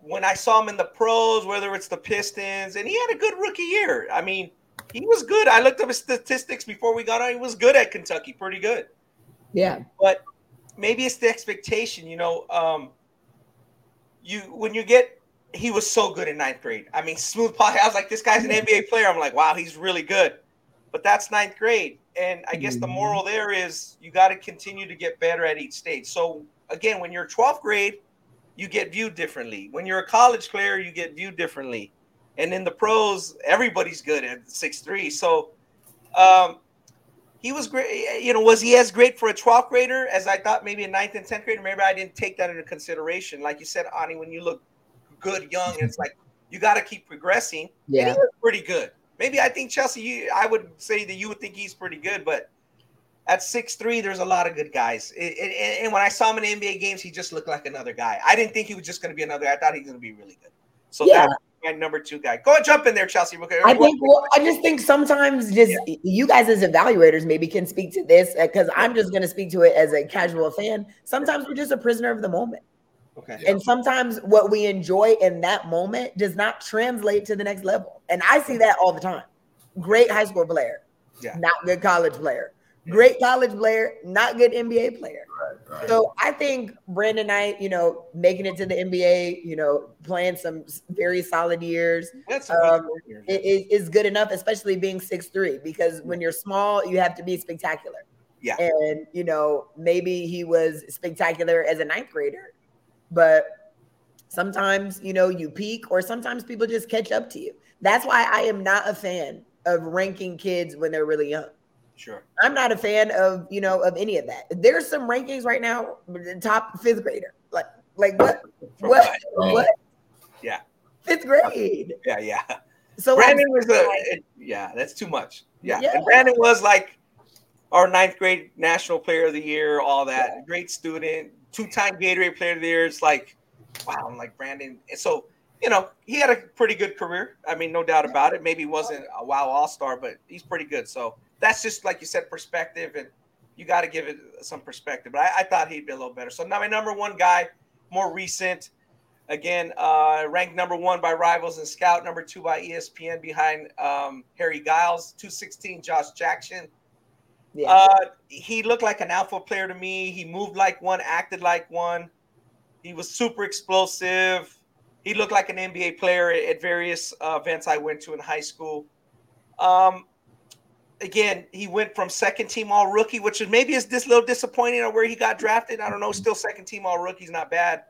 when I saw him in the pros, whether it's the Pistons, and he had a good rookie year. I mean, he was good. I looked up his statistics before we got on. He was good at Kentucky, pretty good. Yeah. But maybe it's the expectation, you know, he was so good in 9th grade. I mean, smooth pocket. I was like, this guy's an NBA player. I'm like, wow, he's really good. But that's 9th grade. And I guess the moral there is you got to continue to get better at each stage. So again, when you're 12th grade, you get viewed differently. When you're a college player, you get viewed differently. And in the pros, everybody's good at 6'3". So he was great. You know, was he as great for a 12th grader as I thought maybe a 9th and 10th grader? Maybe I didn't take that into consideration. Like you said, Ani, when you look good, young, it's like you got to keep progressing. Yeah. And he was pretty good. Maybe I think, Chelsea, I would say that you would think he's pretty good, but at 6'3", there's a lot of good guys. And when I saw him in NBA games, he just looked like another guy. I didn't think he was just going to be another guy. I thought he was going to be really good. So that's my number 2 guy. Go and jump in there, Chelsea. Okay. I just think sometimes you guys as evaluators maybe can speak to this because I'm just going to speak to it as a casual fan. Sometimes we're just a prisoner of the moment. Okay. And sometimes what we enjoy in that moment does not translate to the next level. And I see that all the time. Great high school player, not good college player. Great college player, not good NBA player. Right. So I think Brandon Knight, you know, making it to the NBA, you know, playing some very solid years is good enough, especially being 6'3", because when you're small, you have to be spectacular. Yeah. And, you know, maybe he was spectacular as a 9th grader, but sometimes, you know, you peak or sometimes people just catch up to you. That's why I am not a fan of ranking kids when they're really young. Sure. I'm not a fan of, you know, of any of that. There's some rankings right now, top 5th grader. Like what? Yeah. 5th grade. Yeah. So Brandon that's too much. Yeah. And Brandon was like our 9th grade national player of the year, all that. Yeah. Great student, 2-time Gatorade player of the year. It's like, wow, I'm like Brandon. And so, you know, he had a pretty good career. I mean, no doubt about it. Maybe he wasn't a wow all-star, but he's pretty good. So that's just, like you said, perspective, and you got to give it some perspective. But I thought he'd be a little better. So now my number 1 guy, more recent, again, ranked number 1 by Rivals and Scout, number 2 by ESPN behind Harry Giles, 216, Josh Jackson. Yeah. He looked like an alpha player to me. He moved like one, acted like one. He was super explosive. He looked like an NBA player at various events I went to in high school. Again, he went from 2nd team all rookie, which is maybe is this little disappointing on where he got drafted. I don't know. Still 2nd team all rookie's not bad.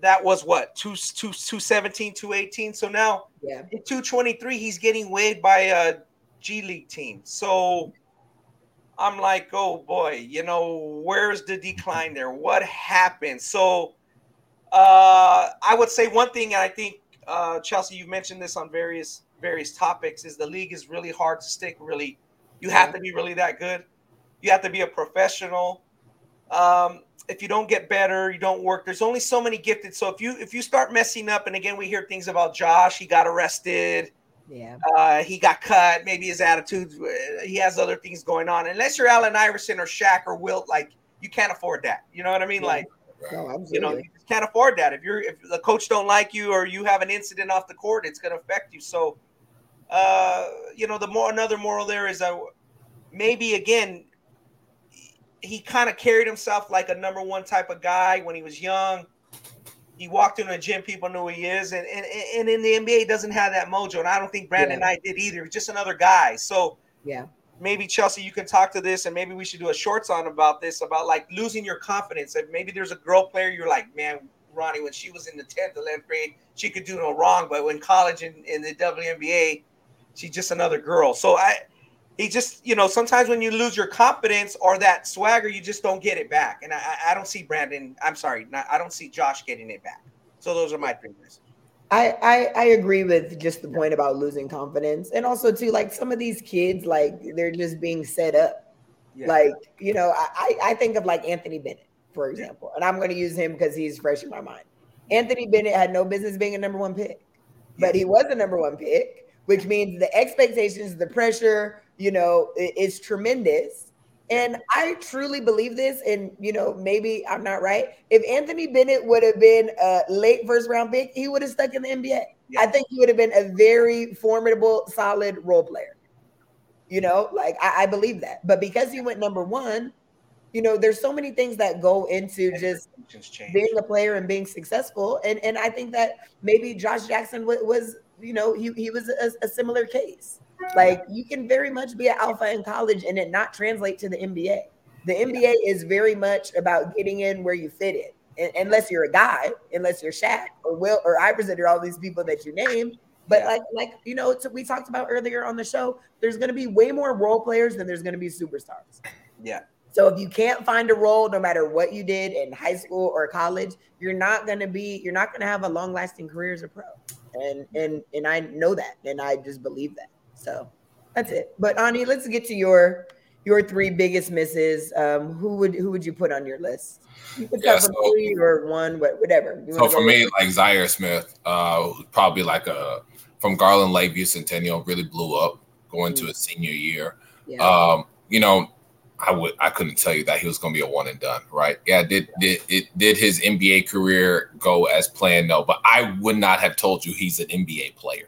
That was what 217, 218. So now in 223, he's getting waived by a G League team. So I'm like, oh boy, you know, where's the decline there? What happened? So I would say one thing, and I think Chelsea, you mentioned this on various topics, is the league is really hard to stick. Really, you have to be really that good. You have to be a professional. if you don't get better, you don't work. There's only so many gifted. So if you start messing up, and again, we hear things about Josh, he got arrested. Yeah. He got cut. Maybe his attitude, he has other things going on. Unless you're Allen Iverson or Shaq or Wilt, like you can't afford that. You know what I mean? Yeah. Like, no, you know, you just can't afford that. If the coach don't like you or you have an incident off the court, it's going to affect you. So, you know, another moral there is that maybe again, he kind of carried himself like a number one type of guy when he was young. He walked into a gym, people knew who he is, and in the NBA, he doesn't have that mojo, and I don't think Brandon Knight did either. He's just another guy. So yeah, maybe Chelsea, you can talk to this, and maybe we should do a shorts on about this, about like losing your confidence. And maybe there's a girl player you're like, man, Ronnie, when she was in the 10th, 11th grade, she could do no wrong, but when college in the WNBA, she's just another girl. So he just, you know, sometimes when you lose your confidence or that swagger, you just don't get it back. And I don't see I don't see Josh getting it back. So those are my three messages. I agree with just the point about losing confidence. And also, too, like some of these kids, like they're just being set up. Yeah. Like, you know, I think of like Anthony Bennett, for example. Yeah. And I'm going to use him because he's fresh in my mind. Anthony Bennett had no business being a number one pick. But he was a number one pick, which means the expectations, the pressure, you know, it's tremendous. And I truly believe this. And, you know, maybe I'm not right. If Anthony Bennett would have been a late first round pick, he would have stuck in the NBA. Yeah. I think he would have been a very formidable, solid role player. You know, like I believe that. But because he went number one, you know, there's so many things that go into just being a player and being successful. And I think that maybe Josh Jackson was, you know, he was a similar case. Like you can very much be an alpha in college and it not translate to the NBA. The NBA is very much about getting in where you fit in. And, unless you're a guy, unless you're Shaq or Will or Iverson or all these people that you named. But like you know, we talked about earlier on the show, there's going to be way more role players than there's going to be superstars. Yeah. So if you can't find a role, no matter what you did in high school or college, you're not going to have a long lasting career as a pro. And I know that, and I just believe that. So that's it. But Ani, let's get to your three biggest misses. Who would you put on your list? You could talk about three or one, whatever. So for me, like Zaire Smith, probably like from Garland Lakeview Centennial, really blew up going to his senior year. Yeah. You know, I couldn't tell you that he was going to be a one and done, right? Yeah, did his NBA career go as planned? No, but I would not have told you he's an NBA player.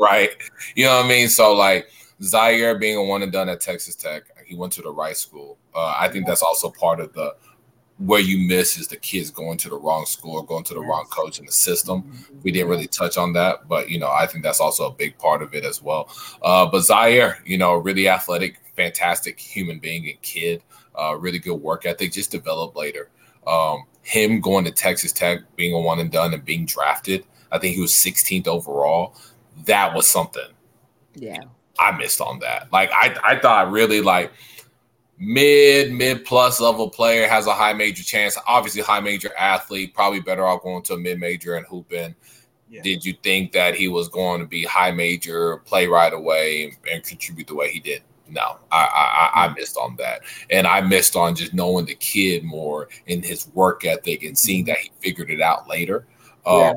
Right, you know what I mean. So like Zaire being a one and done at Texas Tech, he went to the right school. I think that's also part of the where you miss is the kids going to the wrong school, going to the wrong coach in the system. We didn't really touch on that, but you know I think that's also a big part of it as well. But Zaire, you know, really athletic, fantastic human being and kid, really good work ethic, just developed later. Him going to Texas Tech, being a one and done, and being drafted, I think he was 16th overall. That was something. Yeah, I missed on that. Like I thought really like mid-plus level player has a high major chance. Obviously, high major athlete, probably better off going to a mid-major and hooping. Yeah. Did you think that he was going to be high major, play right away, and contribute the way he did? No, I missed on that. And I missed on just knowing the kid more and his work ethic and seeing that he figured it out later. Yeah.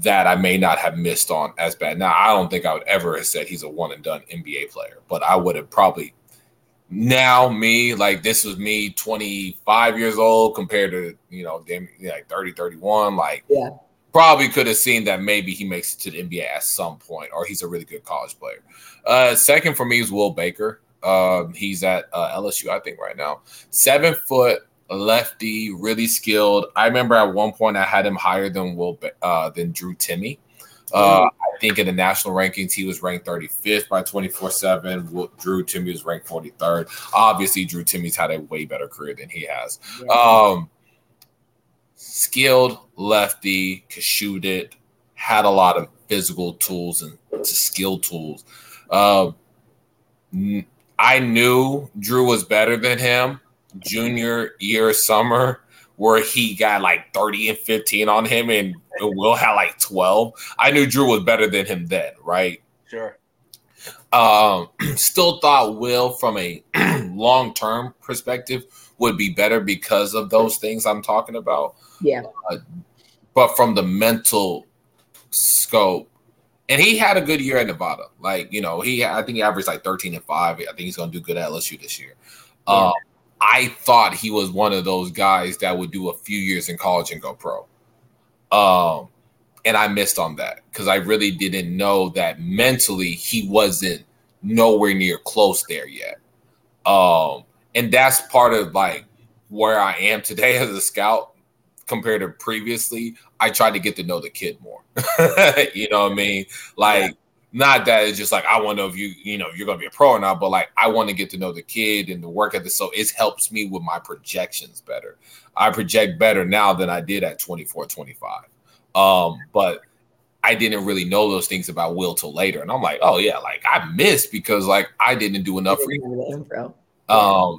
That I may not have missed on as bad. Now, I don't think I would ever have said he's a one and done NBA player, but I would have probably this was me 25 years old compared to, you know, like 30, 31, probably could have seen that maybe he makes it to the NBA at some point, or he's a really good college player. Second for me is Will Baker. He's at LSU, I think right now, 7 foot, lefty, really skilled. I remember at one point I had him higher than Drew Timme. I think in the national rankings he was ranked 35th by 24/7. Drew Timme was ranked 43rd. Obviously, Drew Timme's had a way better career than he has. Skilled lefty, could shoot it, had a lot of physical tools and skill tools. I knew Drew was better than him. Junior year summer where he got like 30 and 15 on him and Will had like 12. I knew Drew was better than him then, right? Sure. Still thought Will from a long-term perspective would be better because of those things I'm talking about. Yeah. But from the mental scope, and he had a good year at Nevada. Like, you know, I think he averaged like 13-5. I think he's going to do good at LSU this year. Yeah. I thought he was one of those guys that would do a few years in college and go pro. And I missed on that because I really didn't know that mentally he wasn't nowhere near close there yet. And that's part of like where I am today as a scout compared to previously. I tried to get to know the kid more. You know what I mean? Like, not that it's just like, I want to know if you're going to be a pro or not, but like, I want to get to know the kid and the work ethic. So it helps me with my projections better. I project better now than I did at 24, 25. But I didn't really know those things about Will till later. And I'm like, oh yeah, like I missed because like I didn't do enough for you.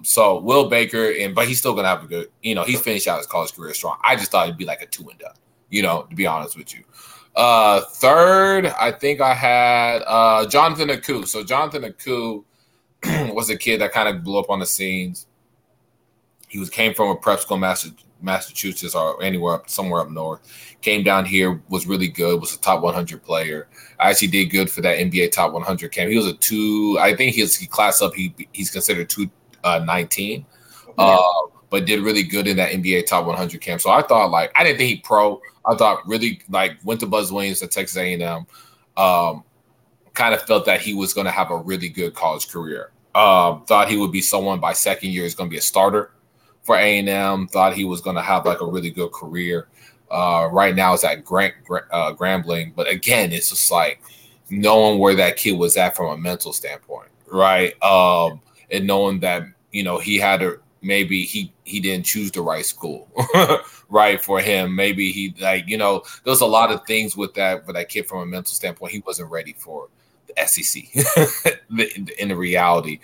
So Will Baker, but he's still going to have a good, he's finished out his college career strong. I just thought it'd be like a 2 and done, to be honest with you. Third, I think I had Jonathan Aku. So Jonathan Aku was a kid that kind of blew up on the scenes. He came from a prep school, Massachusetts or somewhere up north. Came down here, was really good, was a top 100 player. I actually did good for that NBA top 100 camp. He was he classed up. He's considered 219, but did really good in that NBA top 100 camp. So I thought like, I didn't think he pro. I thought really like went to Buzz Williams at Texas A&M. Kind of felt that he was going to have a really good college career. Thought he would be someone by second year is going to be a starter for A&M. Thought he was going to have like a really good career. Right now it's at Grambling, but again, it's just like knowing where that kid was at from a mental standpoint, right? And knowing that he had a maybe he didn't choose the right school, right, for him. Maybe he there's a lot of things with that. But that kid from a mental standpoint, he wasn't ready for the SEC. In the reality,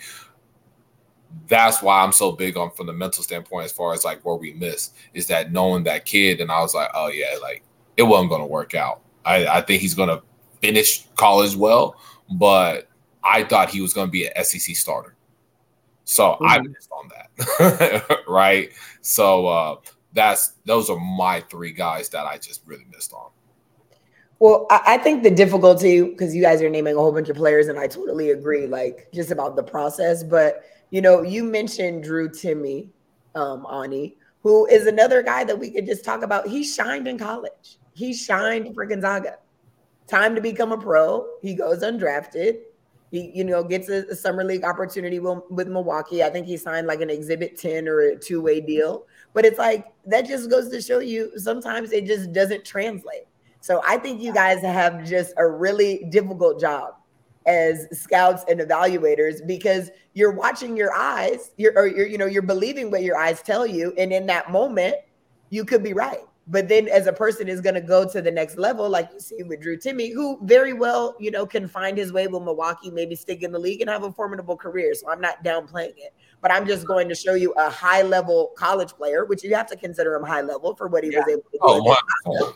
that's why I'm so big on from the mental standpoint as far as like where we missed is that knowing that kid. And I was like, oh yeah, like it wasn't going to work out. I think he's going to finish college well, but I thought he was going to be an SEC starter. So I missed on that, right? So those are my three guys that I just really missed on. Well, I think the difficulty, because you guys are naming a whole bunch of players, and I totally agree, like just about the process. But you mentioned Drew Timme, Ani, who is another guy that we could just talk about. He shined in college. He shined for Gonzaga. Time to become a pro. He goes undrafted. He, gets a summer league opportunity with Milwaukee. I think he signed like an Exhibit 10 or a 2-way deal. But it's like that just goes to show you sometimes it just doesn't translate. So I think you guys have just a really difficult job as scouts and evaluators because you're watching your eyes, you're believing what your eyes tell you, and in that moment you could be right. But then as a person is going to go to the next level, like you see with Drew Timme, who very well, can find his way with Milwaukee, maybe stick in the league and have a formidable career. So I'm not downplaying it, but I'm just going to show you a high level college player, which you have to consider him high level for what he was able to do. Wow.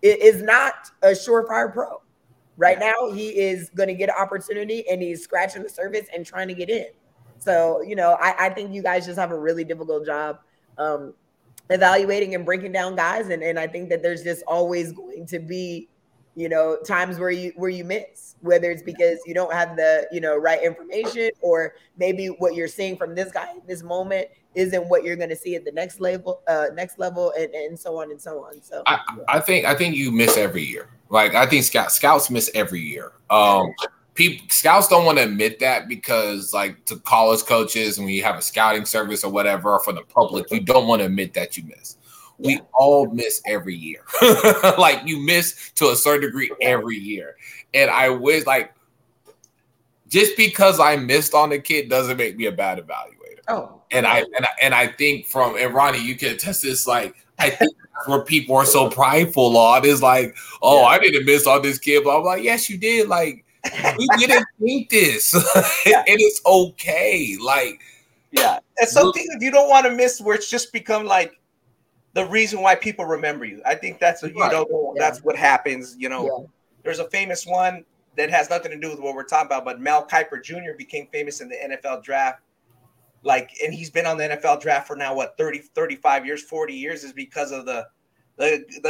It is not a surefire pro. Right now, he is going to get an opportunity and he's scratching the surface and trying to get in. So, I think you guys just have a really difficult job. Evaluating and breaking down guys, and I think that there's just always going to be, times where you miss, whether it's because you don't have the right information, or maybe what you're seeing from this guy in this moment isn't what you're going to see at the next level, and so on and so on. So I think you miss every year. Like I think scouts miss every year. Scouts don't want to admit that because, like, to college coaches and when you have a scouting service or whatever, or for the public, you don't want to admit that you miss. We all miss every year. Like, you miss to a certain degree every year. And I wish, like, just because I missed on the kid doesn't make me a bad evaluator. Oh, and I think and Ronnie, you can attest this, like, I think that's where people are so prideful on is like, oh, I didn't miss on this kid. But I'm like, yes, you did. Like, we didn't think this. It is okay. Like, it's something that you don't want to miss, where it's just become like the reason why people remember you. I think that's what that's what happens. There's a famous one that has nothing to do with what we're talking about, but Mel Kiper Jr. became famous in the NFL draft Like, and he's been on the NFL draft for now, what, 30, 35 years, 40 years, is because of the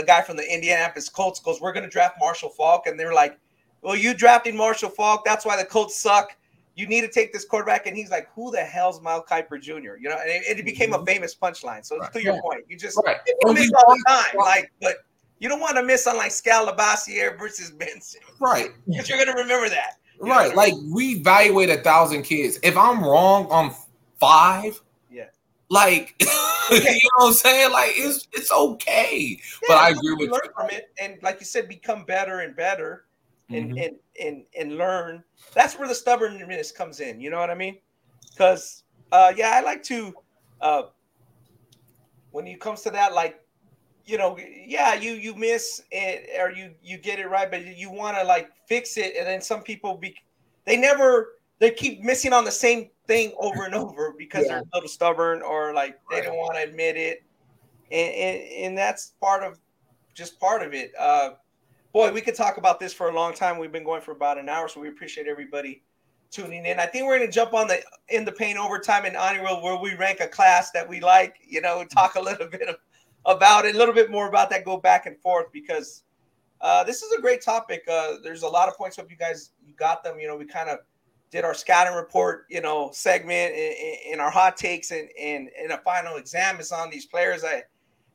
guy from the Indianapolis Colts goes, we're going to draft Marshall Faulk. And they're like, well, you drafting Marshall Faulk, that's why the Colts suck. You need to take this quarterback. And he's like, who the hell's Mel Kiper Jr.? You know, and it became a famous punchline. So right. To your point, you just you miss all the time. Like, but you don't want to miss on like Scal Labassiere versus Benson. Right. Because you're going to remember that. Right. Like, we evaluate 1,000 kids. If I'm wrong on 5, like, you know what I'm saying? Like, it's okay. Yeah, but I agree with you. From it, and like you said, become better and better and, mm-hmm. and learn. That's where the stubbornness comes in. You know what I mean? Because, I like to, when it comes to that, like, you know, you miss it or you get it right, but you want to, like, fix it. And then some people, they keep missing on the same thing over and over because they're a little stubborn or like they don't want to admit it. And that's part of it. Boy, we could talk about this for a long time. We've been going for about an hour, so we appreciate everybody tuning in. I think we're going to jump on the In the Paint overtime and honor roll where we rank a class that we like, you know, talk a little bit about it, a little bit more about that, go back and forth because this is a great topic. There's a lot of points. Hope you guys got them. You know, we kind of did our scouting report, you know, segment and our hot takes and a final exam is on these players.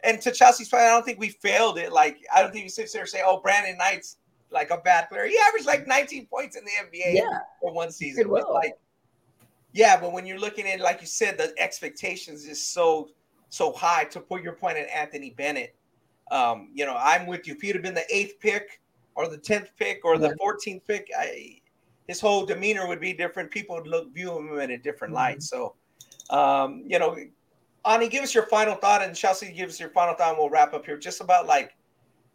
And to Chelsea's point, I don't think we failed it. Like, I don't think you sit there and say, oh, Brandon Knight's like a bad player. He averaged like 19 points in the NBA for one season. But when you're looking at, like you said, the expectations is so high. To put your point at Anthony Bennett, you know, I'm with you. If he'd have been the 8th pick or the 10th pick or the 14th pick, his whole demeanor would be different. People would view him in a different light. So, you know, Ani, give us your final thought, and Chelsea, give us your final thought, and we'll wrap up here. Just about, like,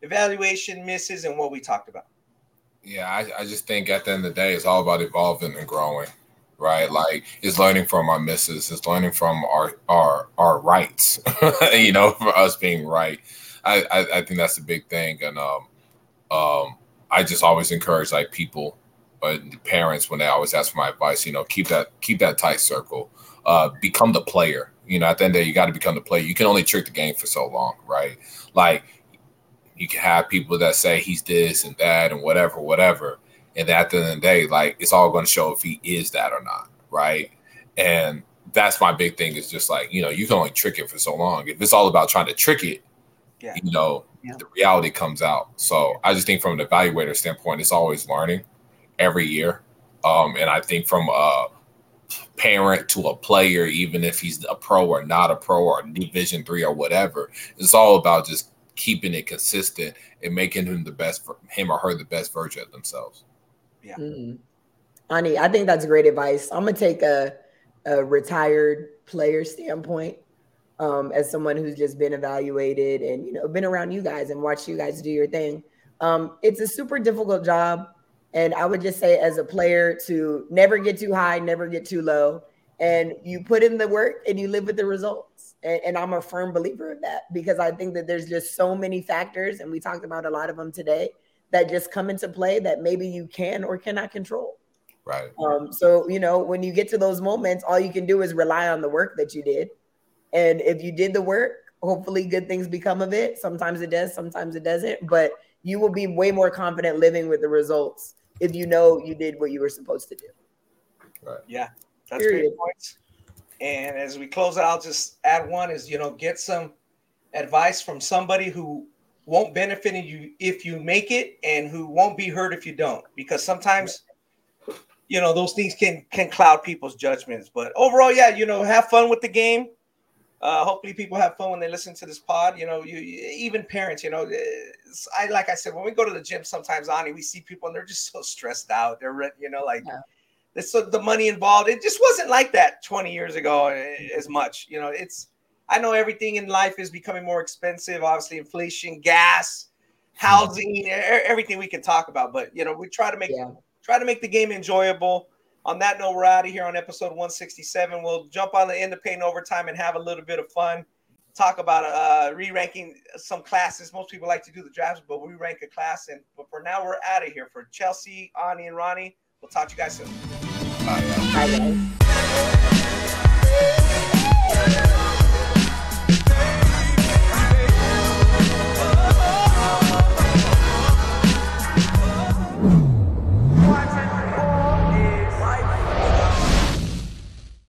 evaluation misses and what we talked about. Yeah, I just think at the end of the day, it's all about evolving and growing, right? Like, it's learning from our misses. It's learning from our rights, you know, for us being right. I think that's a big thing. And I just always encourage, like, people, but parents, when they always ask for my advice, you know, keep that tight circle, become the player. You know, at the end of the day, you got to become the player. You can only trick the game for so long, right? Like, you can have people that say he's this and that and whatever. And at the end of the day, like, it's all going to show if he is that or not, right? And that's my big thing is just like, you know, you can only trick it for so long. If it's all about trying to trick it, you know, the reality comes out. So I just think from an evaluator standpoint, it's always learning. Every year. And I think from a parent to a player, even if he's a pro or not a pro or Division III or whatever, it's all about just keeping it consistent and making him or her the best version of themselves. Yeah. Mm-hmm. Ani, I think that's great advice. I'm going to take a retired player standpoint as someone who's just been evaluated and, you know, been around you guys and watched you guys do your thing. It's a super difficult job. And I would just say as a player to never get too high, never get too low. And you put in the work and you live with the results. And I'm a firm believer of that because I think that there's just so many factors, and we talked about a lot of them today, that just come into play that maybe you can or cannot control. Right. So, you know, when you get to those moments, all you can do is rely on the work that you did. And if you did the work, hopefully good things become of it. Sometimes it does, sometimes it doesn't. But you will be way more confident living with the results if you know you did what you were supposed to do. Right. Yeah, that's great points. And as we close out, I'll just add one is, you know, get some advice from somebody who won't benefit you if you make it and who won't be hurt if you don't, because sometimes, you know, those things can cloud people's judgments. But overall, yeah, you know, have fun with the game. Hopefully people have fun when they listen to this pod, you know, even parents, you know, like I said, when we go to the gym, sometimes Ani, we see people and they're just so stressed out. They're, you know, like so the money involved. It just wasn't like that 20 years ago as much, you know, I know everything in life is becoming more expensive, obviously inflation, gas, housing, everything we can talk about, but you know, we try to make the game enjoyable. On that note, we're out of here on episode 167. We'll jump on the In the Paint overtime and have a little bit of fun. Talk about re-ranking some classes. Most people like to do the drafts, but we rank a class. But for now, we're out of here. For Chelsea, Ani, and Ronnie, we'll talk to you guys soon. Bye, guys.